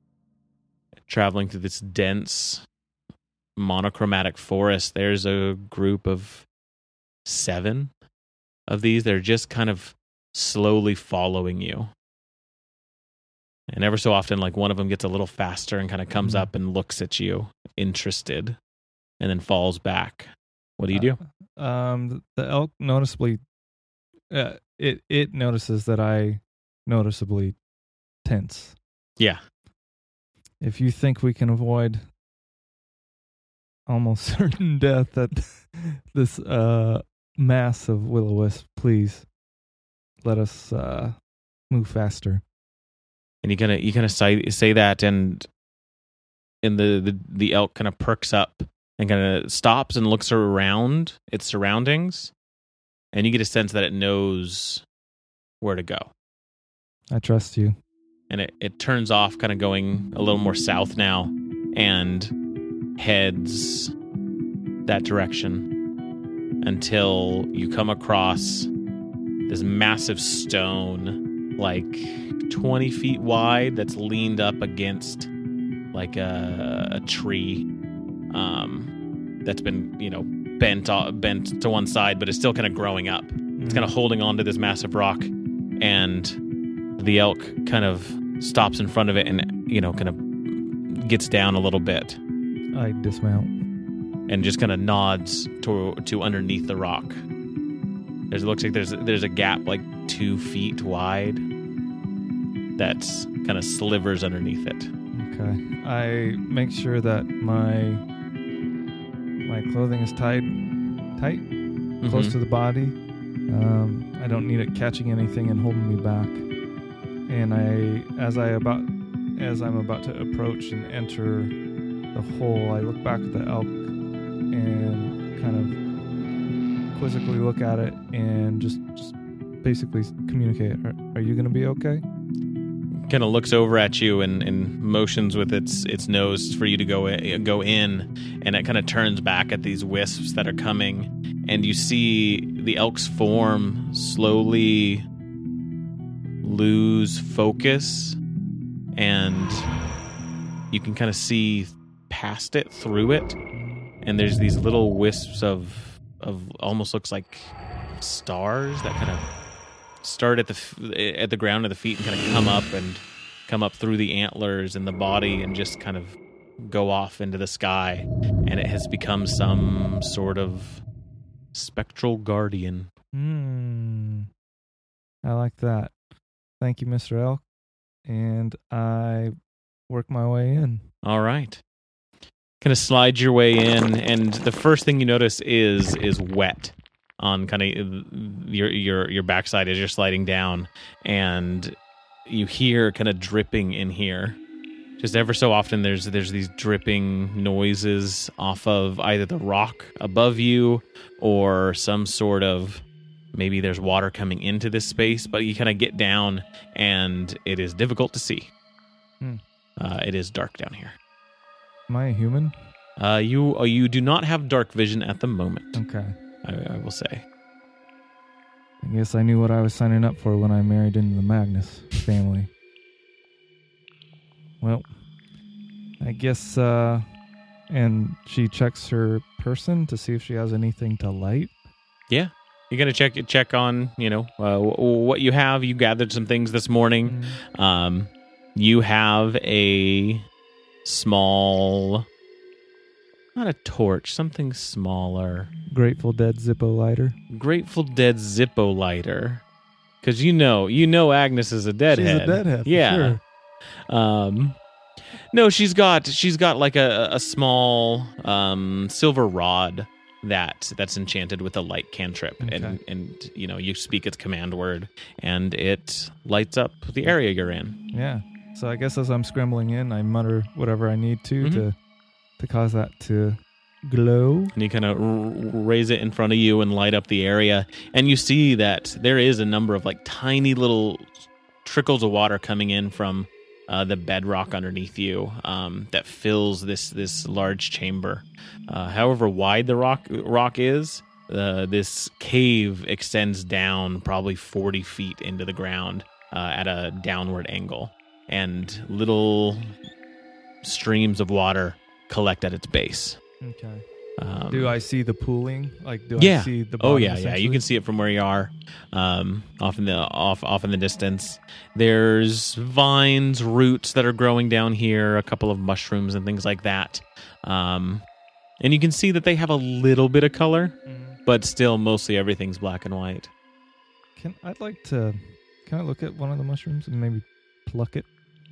traveling through this dense monochromatic forest, there's a group of seven of these. They're just kind of slowly following you, and ever so often, like, one of them gets a little faster and kind of comes mm-hmm. up and looks at you interested, and then falls back. What do you uh, do? Um the elk noticeably uh, it it notices that I noticeably tense. Yeah. If you think we can avoid almost certain death at this uh mass of will-o'-wisp, please let us uh, move faster. And you kind of you kind of say, say that, and and the, the, the elk kind of perks up and kind of stops and looks around its surroundings, and you get a sense that it knows where to go. I trust you. And it, it turns off, kind of going a little more south now, and heads that direction until you come across this massive stone, like twenty feet wide, that's leaned up against like a, a tree um, that's been, you know, bent uh, bent to one side, but it's still kind of growing up. Mm-hmm. It's kind of holding on to this massive rock, and the elk kind of stops in front of it and, you know, kind of gets down a little bit. I dismount. And just kind of nods to to underneath the rock. There's, it looks like there's there's a gap like two feet wide that's kind of slivers underneath it. Okay. I make sure that my my clothing is tied tight, close mm-hmm. to the body. Um, I don't need it catching anything and holding me back. And I, as I about, as I'm about to approach and enter the hole, I look back at the elk and kind of quizzically look at it and just, just basically communicate. Are, are you going to be okay? Kind of looks over at you and, and motions with its its nose for you to go in, go in, and it kind of turns back at these wisps that are coming, and you see the elk's form slowly lose focus, and you can kind of see past it, through it, and there's these little wisps of of almost looks like stars that kind of start at the at the ground of the feet and kind of come up and come up through the antlers and the body and just kind of go off into the sky, and it has become some sort of spectral guardian. Mm, I like that. Thank you, Mister Elk. And I work my way in. All right. Kind of slide your way in, and the first thing you notice is is wet on kind of your your your backside as you're sliding down, and you hear kind of dripping in here. Just ever so often, there's there's these dripping noises off of either the rock above you or some sort of, maybe there's water coming into this space, but you kind of get down, and it is difficult to see. Hmm. Uh, it is dark down here. Am I a human? Uh, you uh, you do not have dark vision at the moment. Okay. I, I will say. I guess I knew what I was signing up for when I married into the Magnus family. Well, I guess, uh, and she checks her person to see if she has anything to light. Yeah. You're going to check check on, you know, uh, w- what you have. You gathered some things this morning. Mm. Um, you have a small, not a torch, something smaller. Grateful Dead Zippo lighter. Grateful Dead Zippo lighter. Because you know, you know Agnes is a deadhead. She's a deadhead, yeah. For sure. Um, no, she's got she's got like a, a small um, silver rod that that's enchanted with a light cantrip, okay. and and you know you speak its command word, and it lights up the area you're in. Yeah. So I guess as I'm scrambling in, I mutter whatever I need to mm-hmm. to to cause that to glow. And you kind of r- raise it in front of you and light up the area, and you see that there is a number of like tiny little trickles of water coming in from Uh, the bedrock underneath you um, that fills this this large chamber. Uh, however wide the rock rock is, uh, this cave extends down probably forty feet into the ground uh, at a downward angle, and little streams of water collect at its base. Okay. Um, do I see the pooling? Like, do yeah. I see the bottom? Oh yeah, yeah. You can see it from where you are, um, off in the off off in the distance. There's vines, roots that are growing down here, a couple of mushrooms and things like that. Um, and you can see that they have a little bit of color, mm-hmm. but still, mostly everything's black and white. Can I'd like to? Can I look at one of the mushrooms and maybe pluck it?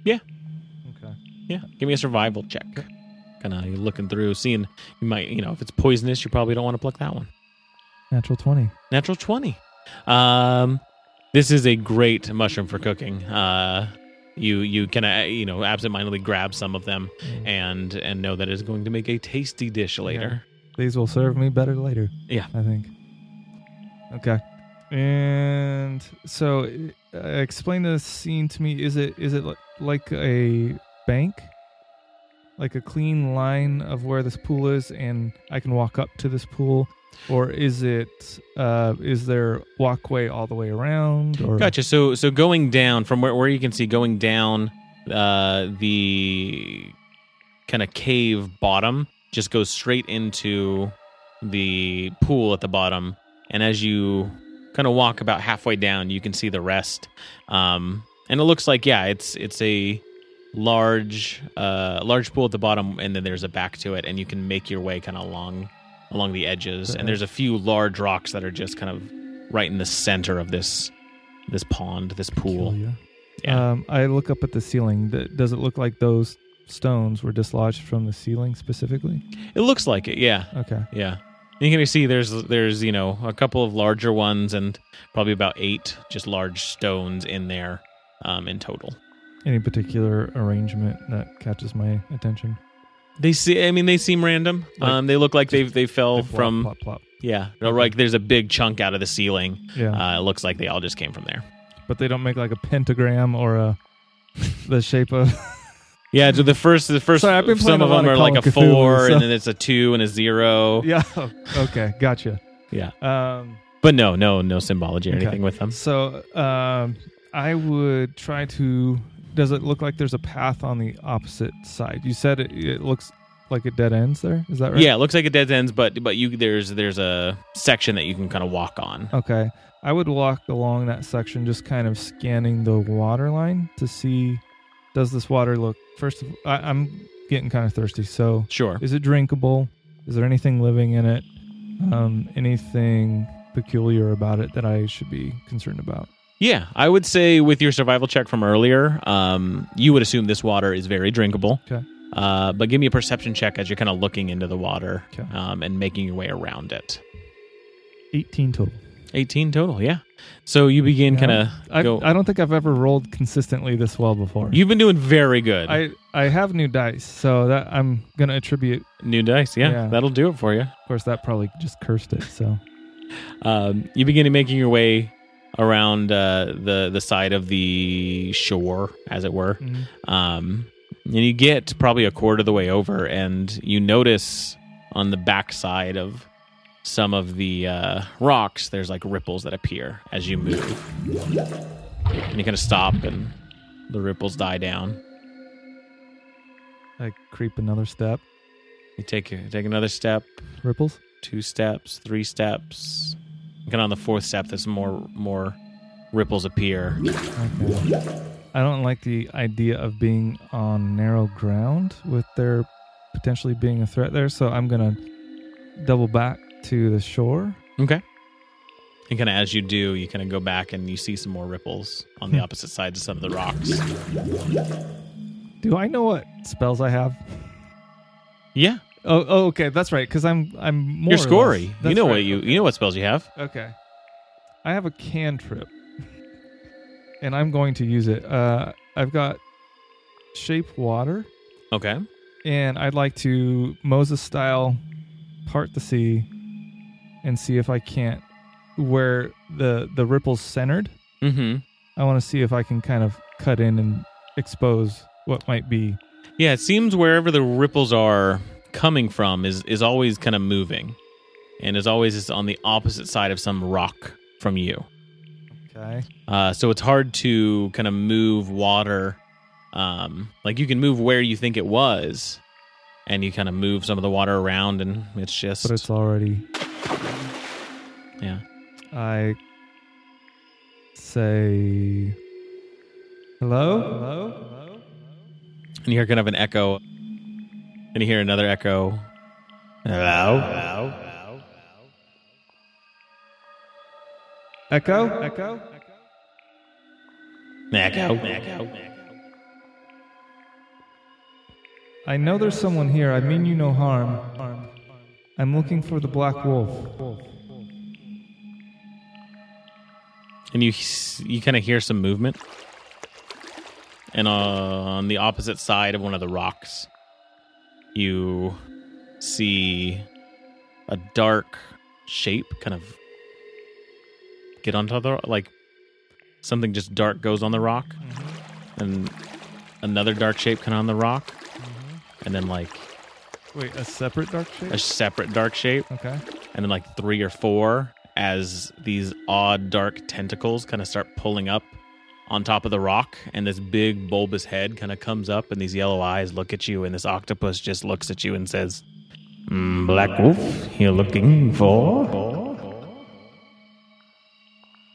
Yeah. Okay. Yeah. Give me a survival check. Okay. Kind of looking through, seeing you might, you know, if it's poisonous, you probably don't want to pluck that one. Natural twenty. Natural twenty. Um, this is a great mushroom for cooking. Uh, you you kind of you know absentmindedly grab some of them mm. and and know that it's going to make a tasty dish later. Yeah. These will serve me better later. Yeah, I think. Okay, and so uh, explain the scene to me. Is it is it like a bank? Like a clean line of where this pool is, and I can walk up to this pool, or is it? Uh, is there walkway all the way around? Or? Gotcha. So, so going down from where, where you can see, going down uh, the kind of cave bottom just goes straight into the pool at the bottom. And as you kind of walk about halfway down, you can see the rest. Um, and it looks like, yeah, it's it's a large uh, large pool at the bottom, and then there's a back to it, and you can make your way kind of along along the edges. Mm-hmm. And there's a few large rocks that are just kind of right in the center of this this pond, this pool. Peculiar. Yeah. Um, I look up at the ceiling. Does it look like those stones were dislodged from the ceiling specifically? It looks like it, yeah. Okay. Yeah. You can see there's, there's you know, a couple of larger ones and probably about eight just large stones in there um, in total. Any particular arrangement that catches my attention? They see. I mean, they seem random. Like, um, they look like they they fell plop, from... Plop, plop. Yeah. Like there's a big chunk out of the ceiling. Yeah. Uh, it looks like they all just came from there. But they don't make like a pentagram or a the shape of... Yeah, so the first, the first, Sorry, some of them are like a Cthulhu, four, so. And then it's a two and a zero. Yeah, okay, gotcha. Yeah, um, but no, no, no symbology or okay. anything with them. So um, I would try to. Does it look like there's a path on the opposite side? You said it, it looks like it dead ends there. Is that right? Yeah, it looks like it dead ends, but but you there's there's a section that you can kind of walk on. Okay, I would walk along that section, just kind of scanning the water line to see. Does this water look... First of all, I, I'm getting kind of thirsty, so... Sure. Is it drinkable? Is there anything living in it? Um, anything peculiar about it that I should be concerned about? Yeah, I would say with your survival check from earlier, um, you would assume this water is very drinkable. Okay. Uh, but give me a perception check as you're kind of looking into the water okay. um, and making your way around it. eighteen total. eighteen total, yeah. So you begin yeah, kind of go... I don't think I've ever rolled consistently this well before. You've been doing very good. I, I have new dice, so that I'm going to attribute... New dice, yeah, yeah. That'll do it for you. Of course, that probably just cursed it, so... um, you begin making your way around uh, the, the side of the shore, as it were. Mm-hmm. Um, and you get probably a quarter of the way over, and you notice on the backside of... some of the uh, rocks, there's like ripples that appear as you move. And you kind of stop and the ripples die down. I creep another step. You take you take another step. Ripples? Two steps, three steps. And kind of on the fourth step, there's more, more ripples appear. Okay. I don't like the idea of being on narrow ground with there potentially being a threat there, so I'm going to double back to the shore. Okay. And kind of as you do, you kind of go back and you see some more ripples on the opposite sides of some of the rocks. Do I know what spells I have? Yeah. Oh, oh okay, that's right, because I'm I'm more You're Skorri. You know right. what you okay. you know what spells you have. Okay. I have a cantrip. And I'm going to use it. Uh, I've got Shape Water. Okay. And I'd like to Moses style part the sea and see if I can't, where the the ripples centered, mm-hmm. I want to see if I can kind of cut in and expose what might be. Yeah, it seems wherever the ripples are coming from is, is always kind of moving, and is always is on the opposite side of some rock from you. Okay. Uh, so it's hard to kind of move water. Um, like you can move where you think it was, and you kind of move some of the water around, and it's just... But it's already... Yeah. I say, hello? Hello? Hello? And you hear kind of an echo. And you hear another echo. Hello? Hello? Hello? Echo? Echo? Echo? Echo? I know there's someone here. I mean you no harm. I'm looking for the Black Wolf. And you you kind of hear some movement. And uh, on the opposite side of one of the rocks, you see a dark shape kind of get onto the... Like, something just dark goes on the rock. Mm-hmm. And another dark shape kind of on the rock. Mm-hmm. And then, like... Wait, a separate dark shape? A separate dark shape. Okay. And then, like, three or four... as these odd, dark tentacles kind of start pulling up on top of the rock, and this big, bulbous head kind of comes up, and these yellow eyes look at you, and this octopus just looks at you and says, Black Wolf, you're looking for?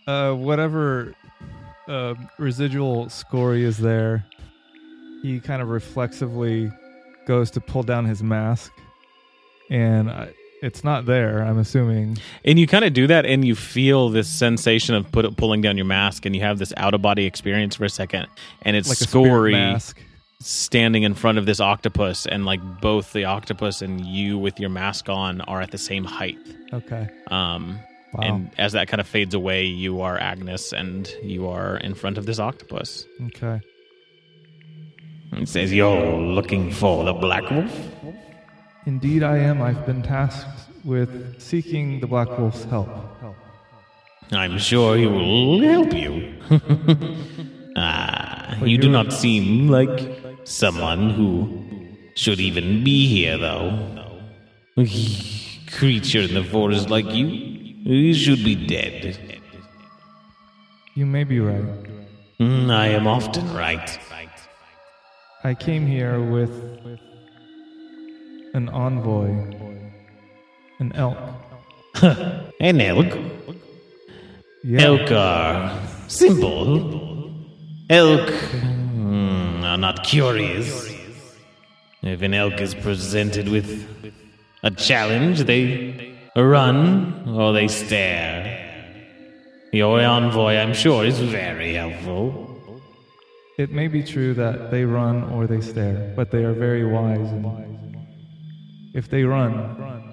Uh, whatever uh, residual Skorri is there, he kind of reflexively goes to pull down his mask, and I, it's not there, I'm assuming. And you kind of do that, and you feel this sensation of put, pulling down your mask, and you have this out-of-body experience for a second, and it's like Skorri standing in front of this octopus, and like both the octopus and you with your mask on are at the same height. Okay. Um. Wow. And as that kind of fades away, you are Agnes, and you are in front of this octopus. Okay. It says, "You're looking for the Black Wolf?" Indeed I am. I've been tasked with seeking the Black Wolf's help. I'm sure he will help you. Ah, you do not seem like someone who should even be here, though. A creature in the forest like you. You should be dead. You may be right. Mm, I am often right. I came here with an envoy, an elk. An elk? Yeah. Elk are simple. Elk mm, are not curious. If an elk is presented with a challenge, they run, or they stare. Your envoy, I'm sure, is very helpful. It may be true that they run or they stare, but they are very wise. And if they run,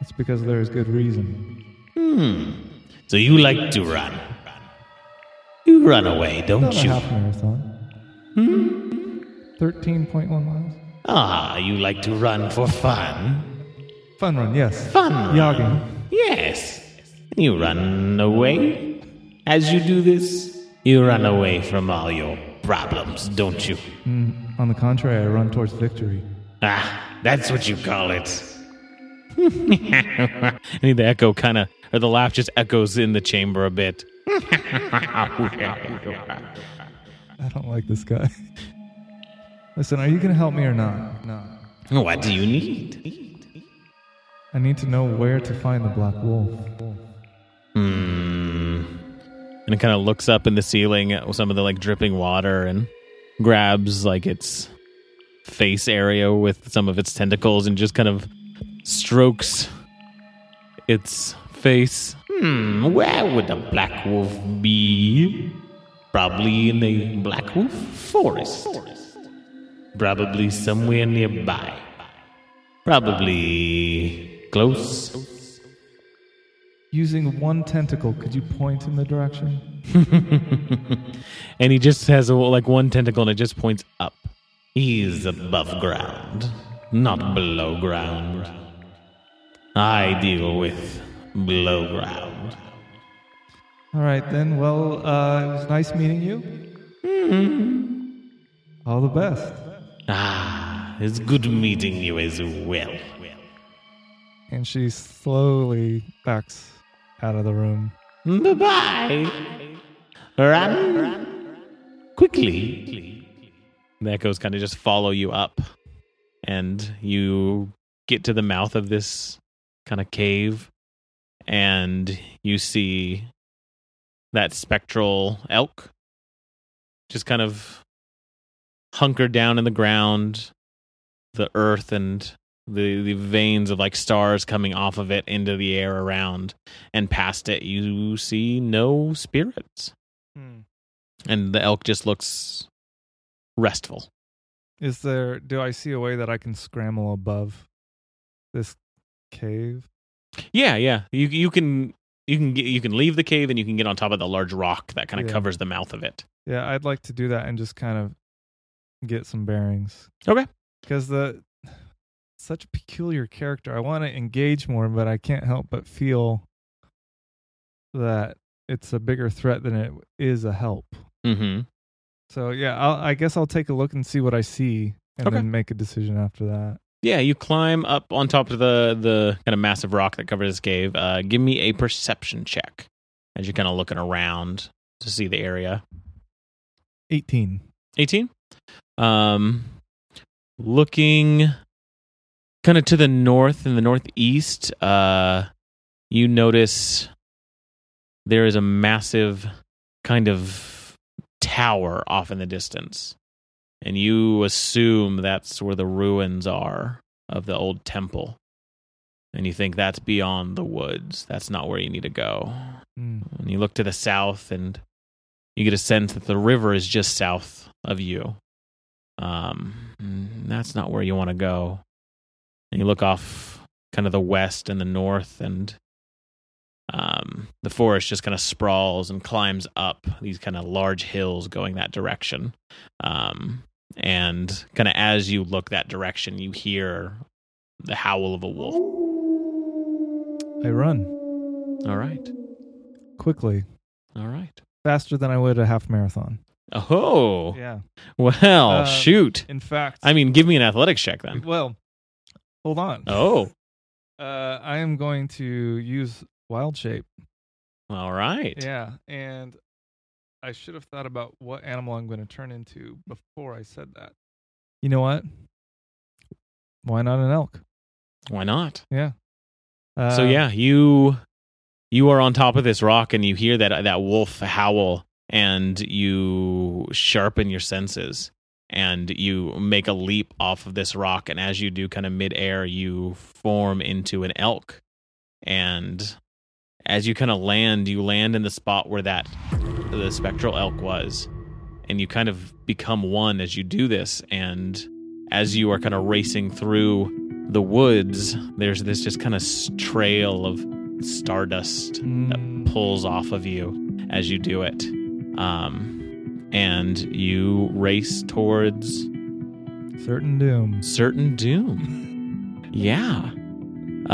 it's because there is good reason. Hmm. So you like to run. You run away, don't Not you? A half marathon. Hmm? thirteen point one miles. Ah, you like to run for fun. Fun run, yes. Fun jogging. Yes. You run away. As you do this, you run away from all your problems, don't you? Mm, on the contrary, I run towards victory. Ah, that's what you call it. I think the echo kind of, or the laugh just echoes in the chamber a bit. I don't like this guy. Listen, are you going to help me or not? No. What do you need? I need to know where to find the Black Wolf. Hmm. And it kind of looks up in the ceiling at some of the like dripping water and grabs like its face area with some of its tentacles and just kind of strokes its face. Hmm. Where would the Black Wolf be? Probably in the Black Wolf forest. Probably somewhere nearby. Probably close. Using one tentacle, could you point in the direction? And he just has a, like one tentacle and it just points up. He's above ground, not below ground. I deal with below ground. All right then, well, uh, it was nice meeting you. Mm-hmm. All the best. Ah. It's good meeting you as well. And she slowly backs out of the room. Bye-bye. Run. Run. Quickly. And the echoes kind of just follow you up. And you get to the mouth of this kind of cave. And you see that spectral elk just kind of hunkered down in the ground. The earth and the, the veins of like stars coming off of it into the air around, and past it you see no spirits. Hmm. And the elk just looks restful. Is there, do I see a way that I can scramble above this cave? Yeah, yeah. You you can you can get, you can leave the cave and you can get on top of the large rock that kind of yeah. covers the mouth of it. Yeah, I'd like to do that and just kind of get some bearings. Okay. Because the such a peculiar character. I want to engage more, but I can't help but feel that it's a bigger threat than it is a help. Mm-hmm. So, yeah, I'll, I guess I'll take a look and see what I see and okay. then make a decision after that. Yeah, you climb up on top of the, the kind of massive rock that covers this cave. Uh, give me a perception check as you're kind of looking around to see the area. eighteen. eighteen? Um... Looking Kind of to the north and the northeast, uh, you notice there is a massive kind of tower off in the distance. And you assume that's where the ruins are of the old temple. And you think that's beyond the woods. That's not where you need to go. Mm. And you look to the south and you get a sense that the river is just south of you. Um, that's not where you want to go. And you look off kind of the west and the north, and um, the forest just kind of sprawls and climbs up these kind of large hills going that direction. Um, and kind of as you look that direction, you hear the howl of a wolf. I run. All right. Quickly. All right. Faster than I would a half marathon. Oh. Yeah. Well, uh, shoot. In fact. I mean, give me an athletics check then. Well. Hold on. Oh. Uh, I am going to use Wild Shape. All right. Yeah, and I should have thought about what animal I'm going to turn into before I said that. You know what? Why not an elk? Why not? Yeah. Uh, so, yeah, you you are on top of this rock, and you hear that that wolf howl, and you sharpen your senses. And you make a leap off of this rock, and as you do, kind of midair, you form into an elk. And as you kind of land, you land in the spot where that the spectral elk was, and you kind of become one as you do this. And as you are kind of racing through the woods, there's this just kind of trail of stardust mm. that pulls off of you as you do it. Um... And you race towards... Certain doom. Certain doom. Yeah.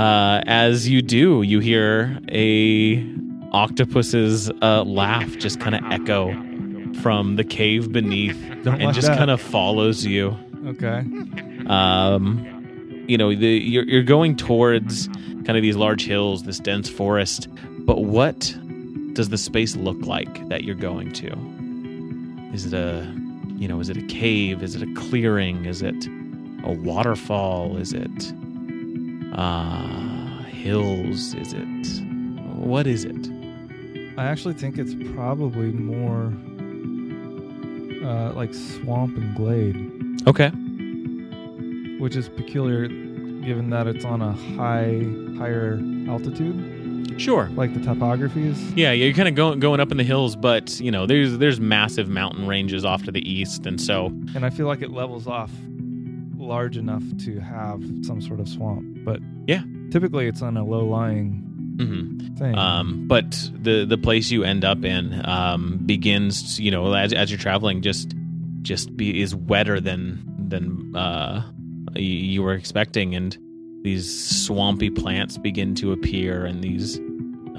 Uh, as you do, you hear a octopus's uh, laugh just kind of echo from the cave beneath. Don't and just kind of follows you. Okay. Um, you know, the, you're, you're going towards kind of these large hills, this dense forest. But what does the space look like that you're going to? Is it a, you know, is it a cave? Is it a clearing? Is it a waterfall? Is it uh, hills? Is it, what is it? I actually think it's probably more uh, like swamp and glade. Okay. Which is peculiar given that it's on a high, higher altitude. Sure. Like the topographies? Yeah, you're kind of going going up in the hills, but, you know, there's there's massive mountain ranges off to the east, and so... And I feel like it levels off large enough to have some sort of swamp, but... Yeah. Typically, it's on a low-lying mm-hmm. thing. Um, but the, the place you end up in um, begins, you know, as as you're traveling, just just be, is wetter than, than uh, you were expecting, and these swampy plants begin to appear, and these...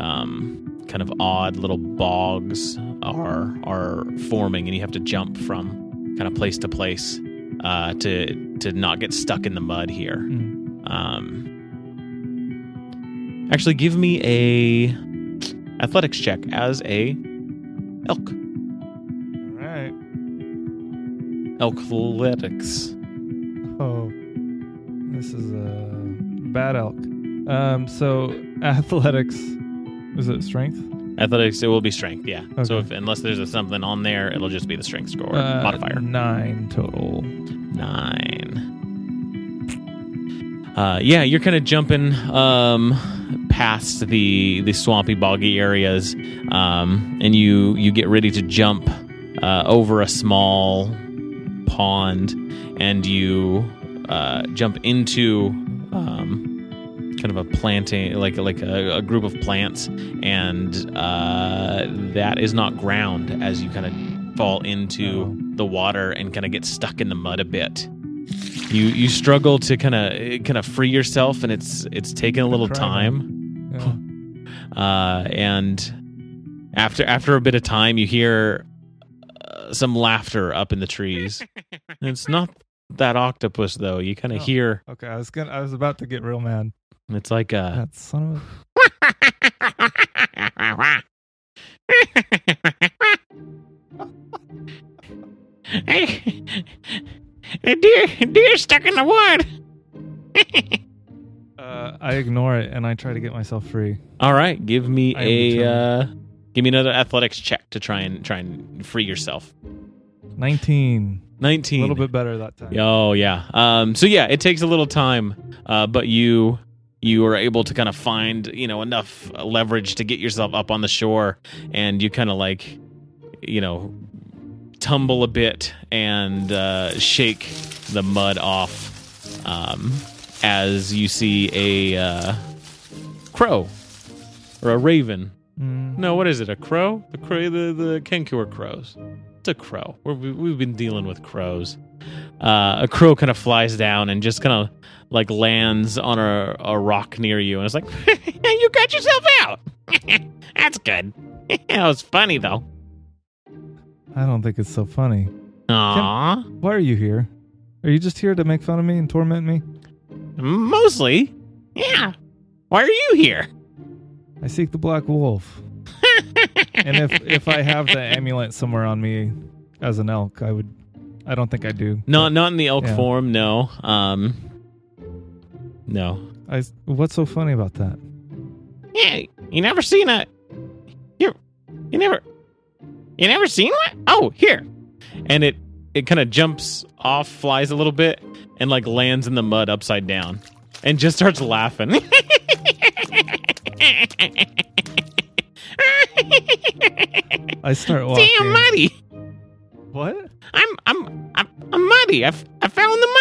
Um, kind of odd little bogs are are forming, and you have to jump from kind of place to place uh, to to not get stuck in the mud here. Mm. Um, actually, give me a athletics check as a elk. All right, elkletics. Oh, this is a bad elk. Um, so athletics. Is it strength? Athletics, it will be strength, yeah. Okay. So if, unless there's a something on there, it'll just be the strength score uh, modifier. Nine total. Nine. Uh, yeah, you're kind of jumping um, past the the swampy, boggy areas, um, and you, you get ready to jump uh, over a small pond, and you uh, jump into... Um, kind of a planting, like like a, a group of plants, and uh, that is not ground as you kind of fall into oh. the water and kind of get stuck in the mud a bit. You you struggle to kind of kind of free yourself, and it's it's taken a little time. Yeah. Uh, and after after a bit of time, you hear uh, some laughter up in the trees. And it's not that octopus though. You kind of oh. hear. Okay, I was gonna, I was about to get real mad. It's like a... That son of a... Hey, deer, deer stuck in the wood. uh, I ignore it and I try to get myself free. All right, give me a uh, give me another athletics check to try and try and free yourself. Nineteen. Nineteen. A little bit better that time. Oh yeah. Um. So yeah, it takes a little time, uh, but you. You are able to kind of find, you know, enough leverage to get yourself up on the shore, and you kind of like, you know, tumble a bit and uh, shake the mud off um, as you see a uh, crow or a raven. Mm. No, what is it? A crow? The crow, the the Kankura crows. It's a crow. We're, we've been dealing with crows. Uh, a crow kind of flies down and just kind of like lands on a, a rock near you, and it's like, you got yourself out. That's good. That was funny though. I don't think it's so funny. Aww. Kim, why are you here? Are you just here to make fun of me and torment me? Mostly. Yeah. Why are you here? I seek the Black Wolf. And if if I have the amulet somewhere on me as an elk, I would. I don't think I do. Not not in the elk yeah. form, no. Um, no. I, what's so funny about that? Yeah, you never seen a. You, you never. You never seen one? Oh, here, and it it kind of jumps off, flies a little bit, and like lands in the mud upside down, and just starts laughing. I start walking. Damn, muddy. What? I'm I'm I'm, I'm muddy. I, f- I fell in the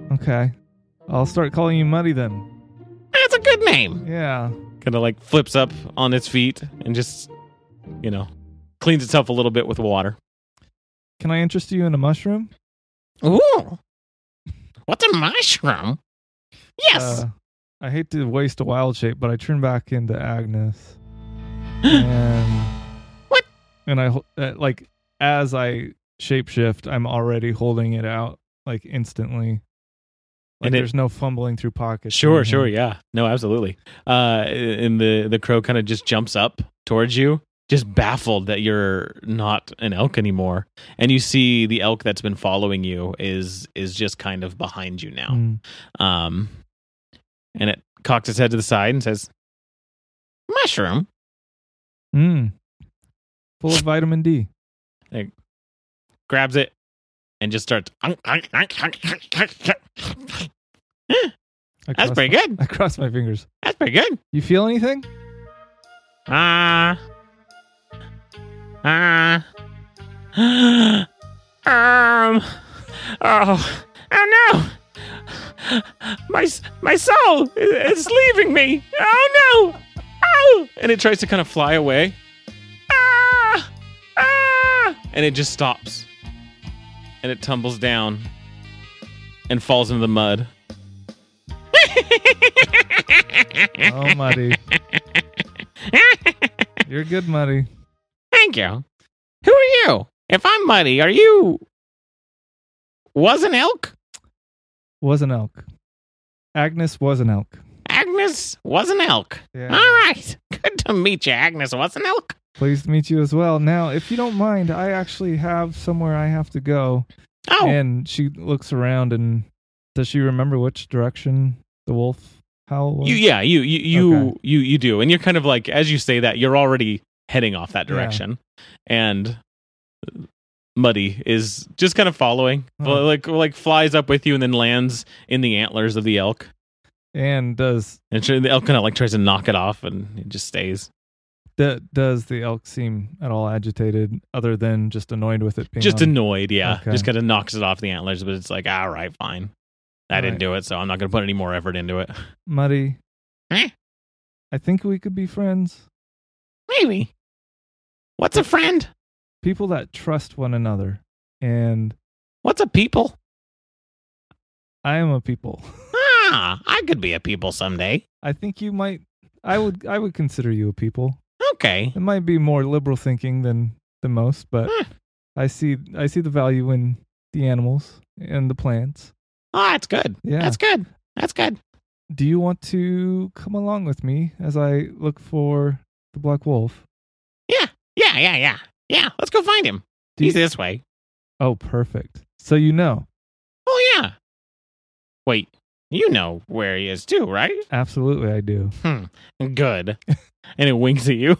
mud. Okay, I'll start calling you Muddy then. That's a good name. Yeah. Kind of like flips up on its feet and just, you know, cleans itself a little bit with water. Can I interest you in a mushroom? Ooh. What's a mushroom? Yes. Uh, I hate to waste a wild shape, but I turn back into Agnes. And, what? And I uh, like as I shapeshift, I'm already holding it out like instantly. Like and it, there's no fumbling through pockets. Sure, sure, yeah, no, absolutely. Uh, and the the crow kind of just jumps up towards you, just baffled that you're not an elk anymore. And you see the elk that's been following you is is just kind of behind you now. Mm. Um, and it cocks its head to the side and says, "Mushroom." Mm. Full of vitamin D. It grabs it and just starts. That's pretty my, good. I crossed my fingers. That's pretty good. You feel anything? Ah. Uh, ah. Uh, um. Oh. Oh no. My my soul is leaving me. Oh no. And it tries to kind of fly away. Ah! Ah! And it just stops. And it tumbles down and falls into the mud. Oh, Muddy. You're good, Muddy. Thank you. Who are you? If I'm Muddy, are you... Was an elk? Was an elk. Agnes was an elk. Agnes was an elk. Yeah. All right. Good to meet you, Agnes was an elk. Pleased to meet you as well. Now, if you don't mind, I actually have somewhere I have to go. Oh. And she looks around, and does she remember which direction the wolf howl was? You, yeah, you you you, okay. you you do. And you're kind of like, as you say that, you're already heading off that direction. Yeah. And Muddy is just kind of following, oh. like like flies up with you and then lands in the antlers of the elk. And does and the elk kind of like tries to knock it off, and it just stays. D- does the elk seem at all agitated, other than just annoyed with it being just on? Annoyed? Yeah, okay. Just kind of knocks it off the antlers, but it's like, all right, fine. I all didn't right. do it, so I'm not going to put any more effort into it. Muddy, huh? I think we could be friends. Maybe. What's a friend? People that trust one another. And what's a people? I am a people. Ah, I could be a people someday. I think you might. I would. I would consider you a people. Okay. It might be more liberal thinking than the most, but huh. I see. I see the value in the animals and the plants. Oh, that's good. Yeah, that's good. That's good. Do you want to come along with me as I look for the Black Wolf? Yeah. Yeah. Yeah. Yeah. Yeah. Let's go find him. Do He's you... this way. Oh, perfect. So you know. Oh yeah. Wait. You know where he is too, right? Absolutely, I do. Hmm. Good. And it winks at you.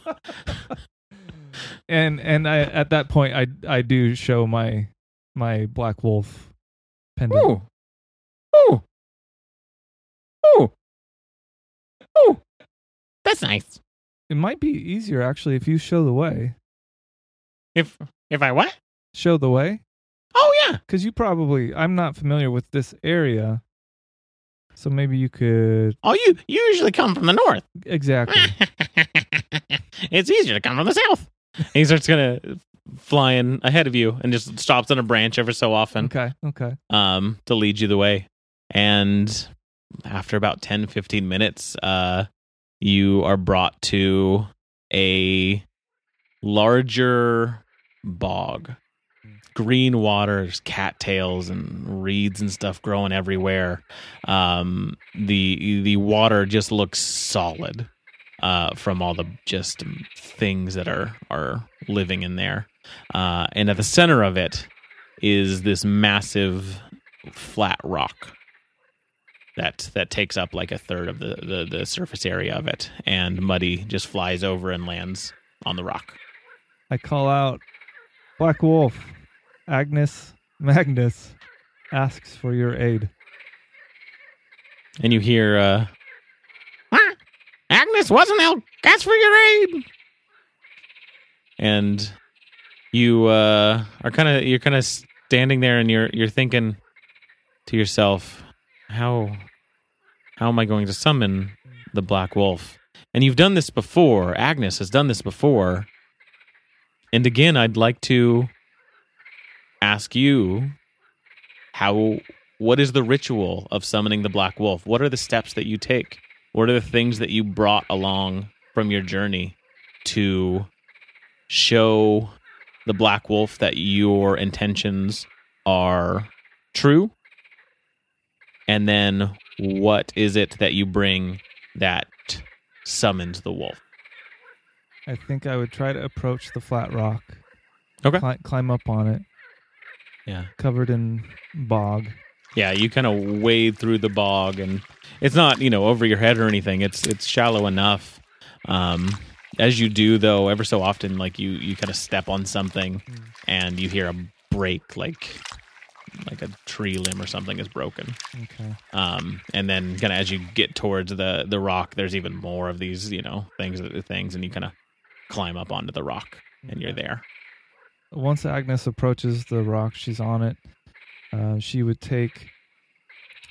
and and I, at that point, I I do show my my Black Wolf pendant. Ooh, ooh, ooh, ooh. That's nice. It might be easier actually if you show the way. If if I what? Show the way. Oh yeah, because you probably I'm not familiar with this area. So maybe you could... Oh, you, you usually come from the north. Exactly. It's easier to come from the south. And he starts going to fly in ahead of you and just stops on a branch ever so often. Okay, okay. Um, to lead you the way. And after about ten, fifteen minutes, uh, you are brought to a larger bog. Green waters, cattails and reeds and stuff growing everywhere. Um, the the water just looks solid uh, from all the just things that are are living in there. Uh, and at the center of it is this massive flat rock that that takes up like a third of the, the, the surface area of it. And Muddy just flies over and lands on the rock. I call out, Black Wolf. Agnes Magnus asks for your aid. And you hear, uh... Huh? Agnes wasn't out. Asked for your aid! And you, uh... are kind of... You're kind of standing there and you're you're thinking to yourself, how... How am I going to summon the Black Wolf? And you've done this before. Agnes has done this before. And again, I'd like to... ask you how what is the ritual of summoning the Black Wolf? What are the steps that you take? What are the things that you brought along from your journey to show the Black Wolf that your intentions are true? And then what is it that you bring that summons the wolf? I think I would try to approach the flat rock. Okay. Cl- climb up on it. Yeah, covered in bog. Yeah, you kind of wade through the bog, and it's not, you know, over your head or anything. It's it's shallow enough. Um, as you do, though, ever so often, like you, you kind of step on something, and you hear a break, like like a tree limb or something is broken. Okay. Um, and then kind of as you get towards the the rock, there's even more of these, you know, things things, and you kind of climb up onto the rock, and okay. You're there. Once Agnes approaches the rock, she's on it, uh, she would take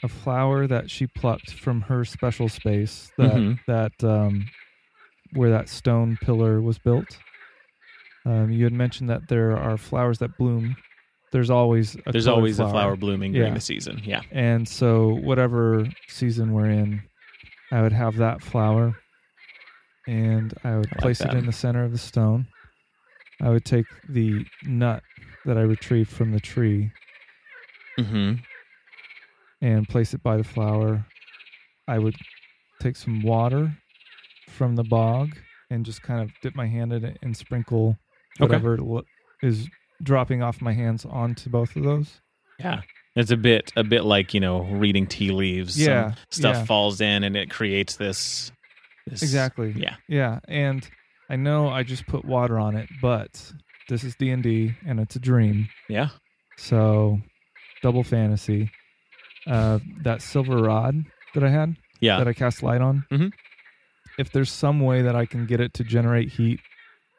a flower that she plucked from her special space that mm-hmm. that um, where that stone pillar was built. Um, you had mentioned that there are flowers that bloom. There's always a There's always flower. a flower blooming during yeah. the season, yeah. And so whatever season we're in, I would have that flower, and I would I place like it in the center of the stone. I would take the nut that I retrieved from the tree mm-hmm. and place it by the flower. I would take some water from the bog and just kind of dip my hand in it and sprinkle whatever okay. is dropping off my hands onto both of those. Yeah. It's a bit a bit like, you know, reading tea leaves. Yeah. Some stuff yeah. falls in and it creates this, this... Exactly. Yeah. Yeah. And... I know I just put water on it, but this is D and D, and it's a dream. Yeah. So, double fantasy. Uh, that silver rod that I had, yeah. that I cast light on, mm-hmm. if there's some way that I can get it to generate heat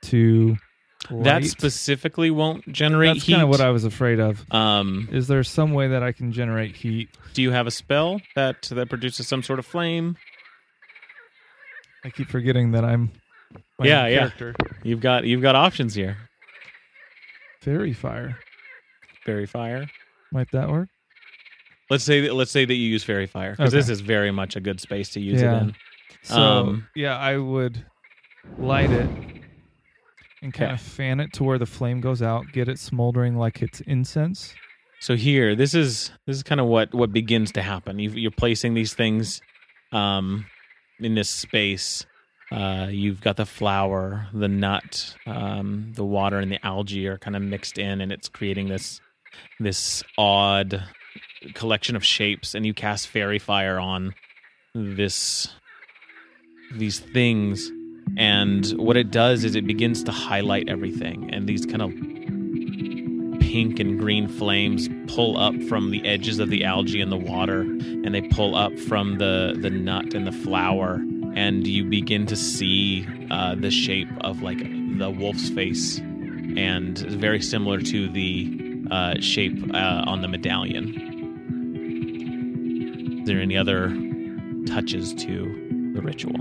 to light, that specifically won't generate that's heat? That's kind of what I was afraid of. Um, is there some way that I can generate heat? Do you have a spell that, that produces some sort of flame? I keep forgetting that I'm... My yeah, character. yeah. You've got you've got options here. Fairy fire, fairy fire. Might that work? Let's say that, let's say that you use fairy fire because okay. this is very much a good space to use yeah. it in. So um, yeah, I would light it and kind okay. of fan it to where the flame goes out, get it smoldering like it's incense. So here, this is this is kind of what, what begins to happen. You've, you're placing these things um, in this space. Uh, you've got the flower, the nut, um, the water, and the algae are kind of mixed in, and it's creating this this odd collection of shapes, and you cast fairy fire on this these things, and what it does is it begins to highlight everything, and these kind of pink and green flames pull up from the edges of the algae in the water, and they pull up from the, the nut and the flower, and you begin to see uh, the shape of like the wolf's face, and very similar to the uh, shape uh, on the medallion. Is there any other touches to the ritual?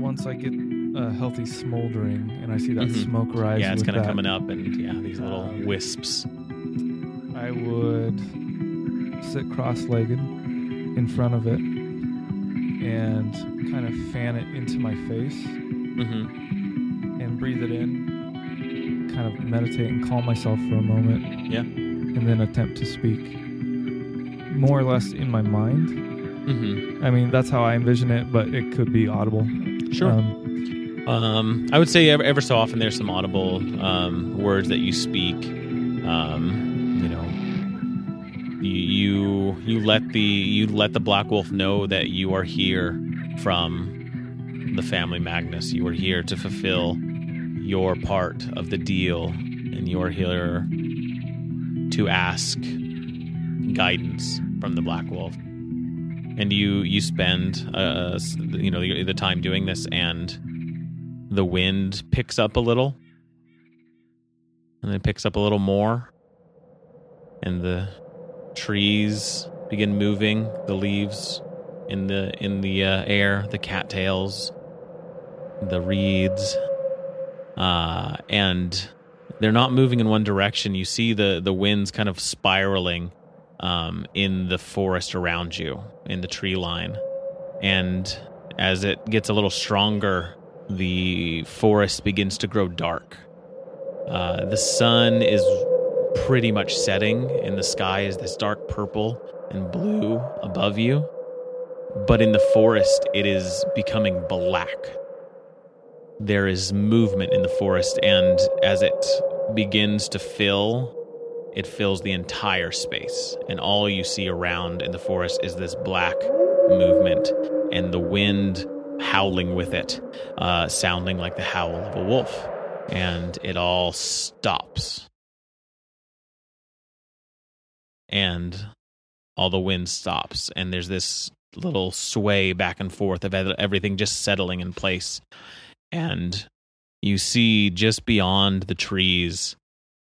Once I get a healthy smoldering and I see that mm-hmm. smoke rise, yeah, it's kind of coming up, and yeah, these little uh, wisps. I would sit cross-legged in front of it and kind of fan it into my face mm-hmm. and breathe it in, kind of meditate and calm myself for a moment, yeah, and then attempt to speak more or less in my mind. Mm-hmm. I mean, that's how I envision it, but it could be audible. Sure. Um, um, I would say ever, ever so often there's some audible um, words that you speak. Um, you know, you you let the you let the Black Wolf know that you are here from the family Magnus. You are here to fulfill your part of the deal, and you are here to ask guidance from the Black Wolf. And you you spend uh, you know the time doing this, and the wind picks up a little, and then it picks up a little more, and the trees begin moving, the leaves in the in the uh, air, the cattails, the reeds, uh, and they're not moving in one direction. You see the the winds kind of spiraling Um, in the forest around you, in the tree line. And as it gets a little stronger, the forest begins to grow dark. Uh, the sun is pretty much setting, and the sky is this dark purple and blue above you. But in the forest, it is becoming black. There is movement in the forest, and as it begins to fill, it fills the entire space, and all you see around in the forest is this black movement and the wind howling with it, uh, sounding like the howl of a wolf. And it all stops. And all the wind stops, and there's this little sway back and forth of everything just settling in place. And you see just beyond the trees,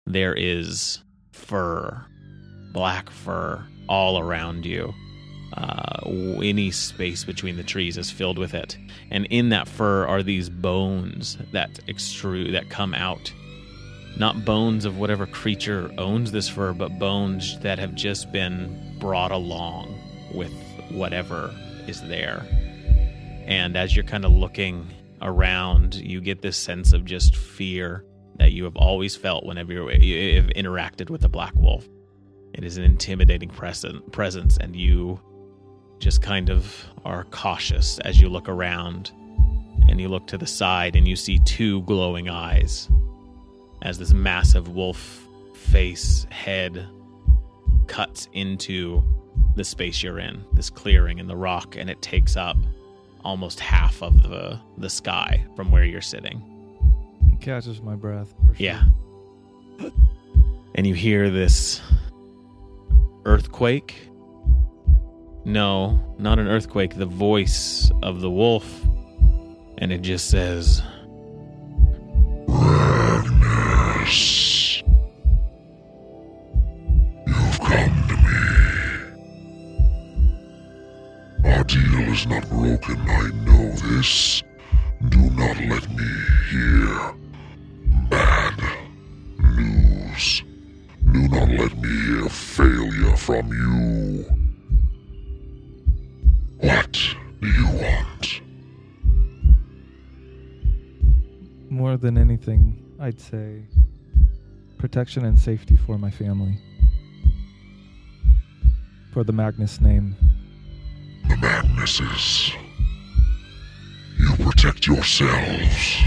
there is fur, black fur, all around you. Uh, any space between the trees is filled with it, and in that fur are these bones that extrude, that come out. Not bones of whatever creature owns this fur, but bones that have just been brought along with whatever is there. And as you're kind of looking around, you get this sense of just fear that you have always felt whenever you have interacted with the Black Wolf. It is an intimidating presence, and you just kind of are cautious as you look around, and you look to the side, and you see two glowing eyes as this massive wolf face head cuts into the space you're in, this clearing in the rock, and it takes up almost half of the, the sky from where you're sitting. Catches my breath. For sure. Yeah. And you hear this earthquake. No, not an earthquake. The voice of the wolf. And it just says, Magnus, you've come to me. Our deal is not broken. I know this. Do not let me hear bad news. Do not let me hear failure from you. What do you want? More than anything, I'd say protection and safety for my family. For the Magnus name. The Magnuses. You protect yourselves.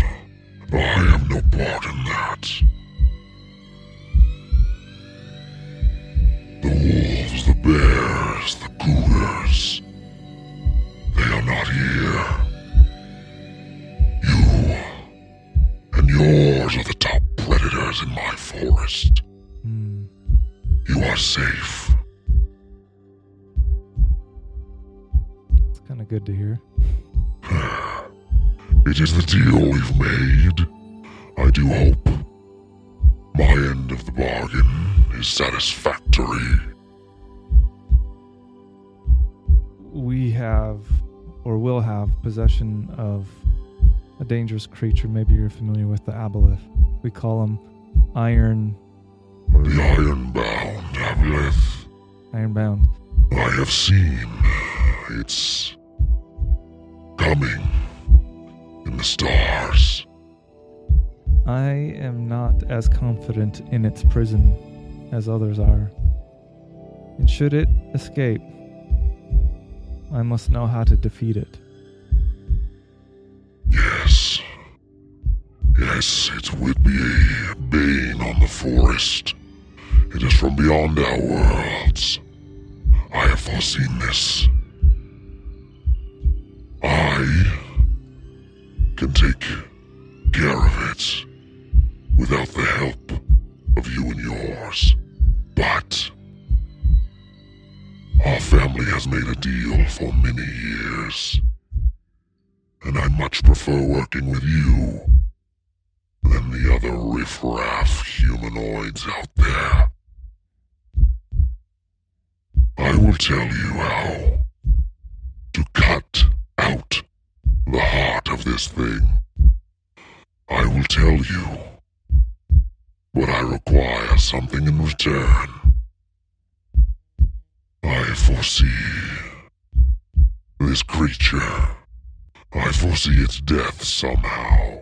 I have no part in that. The wolf are safe. It's kind of good to hear. It is the deal we've made. I do hope my end of the bargain is satisfactory. We have, or will have, possession of a dangerous creature. Maybe you're familiar with the Abolith. We call him Iron... The Ironbound Abolith. Ironbound. I have seen its coming in the stars. I am not as confident in its prison as others are. And should it escape, I must know how to defeat it. Yes. Yes, it would be a bane on the forest. It is from beyond our worlds. I have foreseen this. I can take care of it without the help of you and yours. But our family has made a deal for many years, and I much prefer working with you than the other riffraff humanoids out there. I will tell you how to cut out the heart of this thing. I will tell you, but I require something in return. I foresee this creature. I foresee its death somehow.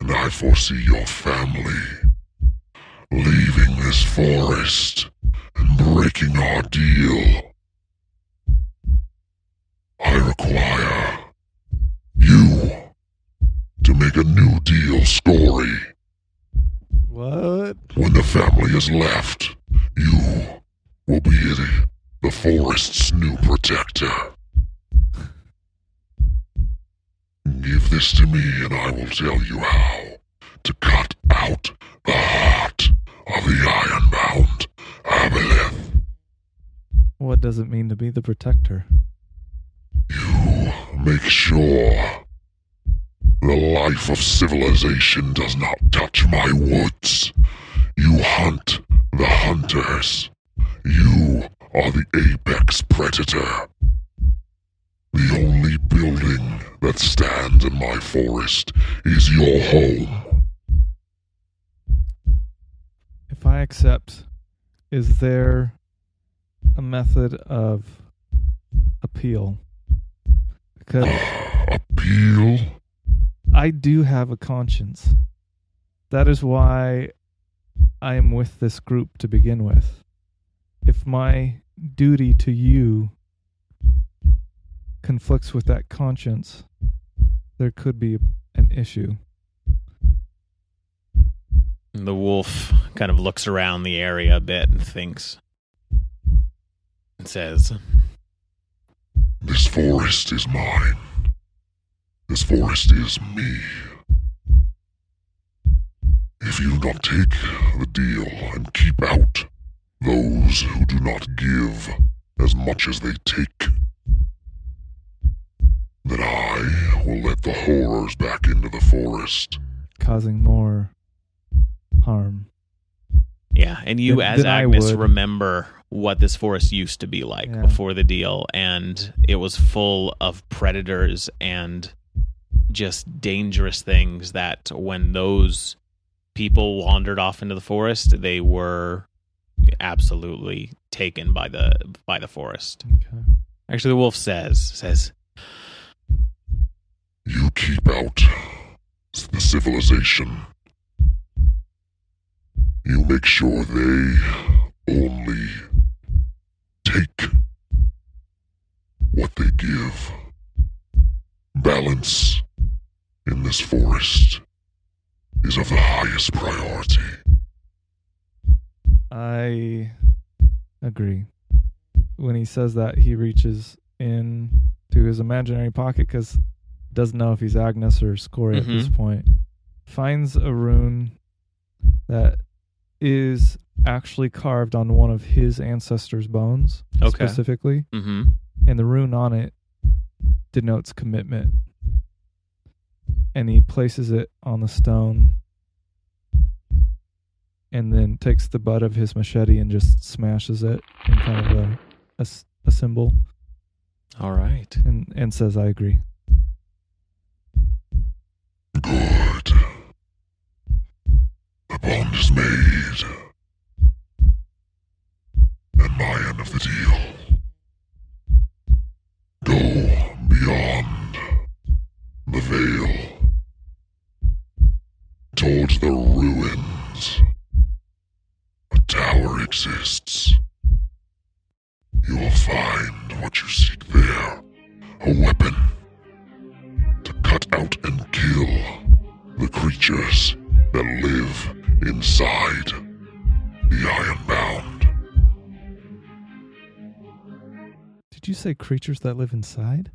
And I foresee your family leaving this forest and breaking our deal. I require you to make a new deal, Skorri. What? When the family is left, you will be the, the forest's new protector. Give this to me and I will tell you how to cut out the heart of the Ironbound Abolith. What does it mean to be the protector? You make sure the life of civilization does not touch my woods. You hunt the hunters. You are the apex predator. The only building that stands in my forest is your home. If I accept, is there a method of appeal? Because uh, appeal? I do have a conscience. That is why I am with this group to begin with. If my duty to you conflicts with that conscience, there could be an issue. The wolf kind of looks around the area a bit and thinks and says, "This forest is mine. This forest is me. If you do not take the deal and keep out those who do not give as much as they take, then I will let the horrors back into the forest, causing more harm." Yeah, and you than, as than Agnes remember what this forest used to be like yeah. before the deal, and it was full of predators and just dangerous things that when those people wandered off into the forest, they were absolutely taken by the by the forest. Okay. Actually, the wolf says says "You keep out the civilization. You make sure they only take what they give. Balance in this forest is of the highest priority." I agree. When he says that, he reaches in to his imaginary pocket, because doesn't know if he's Agnes or Skorri mm-hmm. at this point, finds a rune that is actually carved on one of his ancestors' bones, okay. specifically. Mm-hmm. And the rune on it denotes commitment. And he places it on the stone and then takes the butt of his machete and just smashes it in kind of a, a, a symbol. All right. And, and says, I agree. Good. The bond is made. And my end of the deal. Go beyond the veil. Towards the ruins. A tower exists. You will find what you seek there. A weapon. To cut out and kill the creatures that live inside the Ironbound. Did you say creatures that live inside?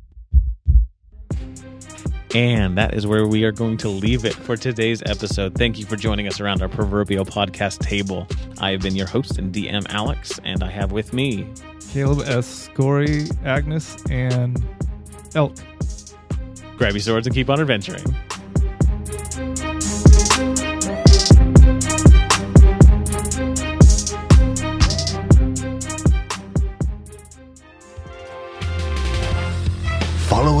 And that is where we are going to leave it for today's episode. Thank you for joining us around our proverbial podcast table. I have been your host and D M Alex, and I have with me... Caleb S. Skorri, Agnes, and Elk. Grab your swords and keep on adventuring. Follow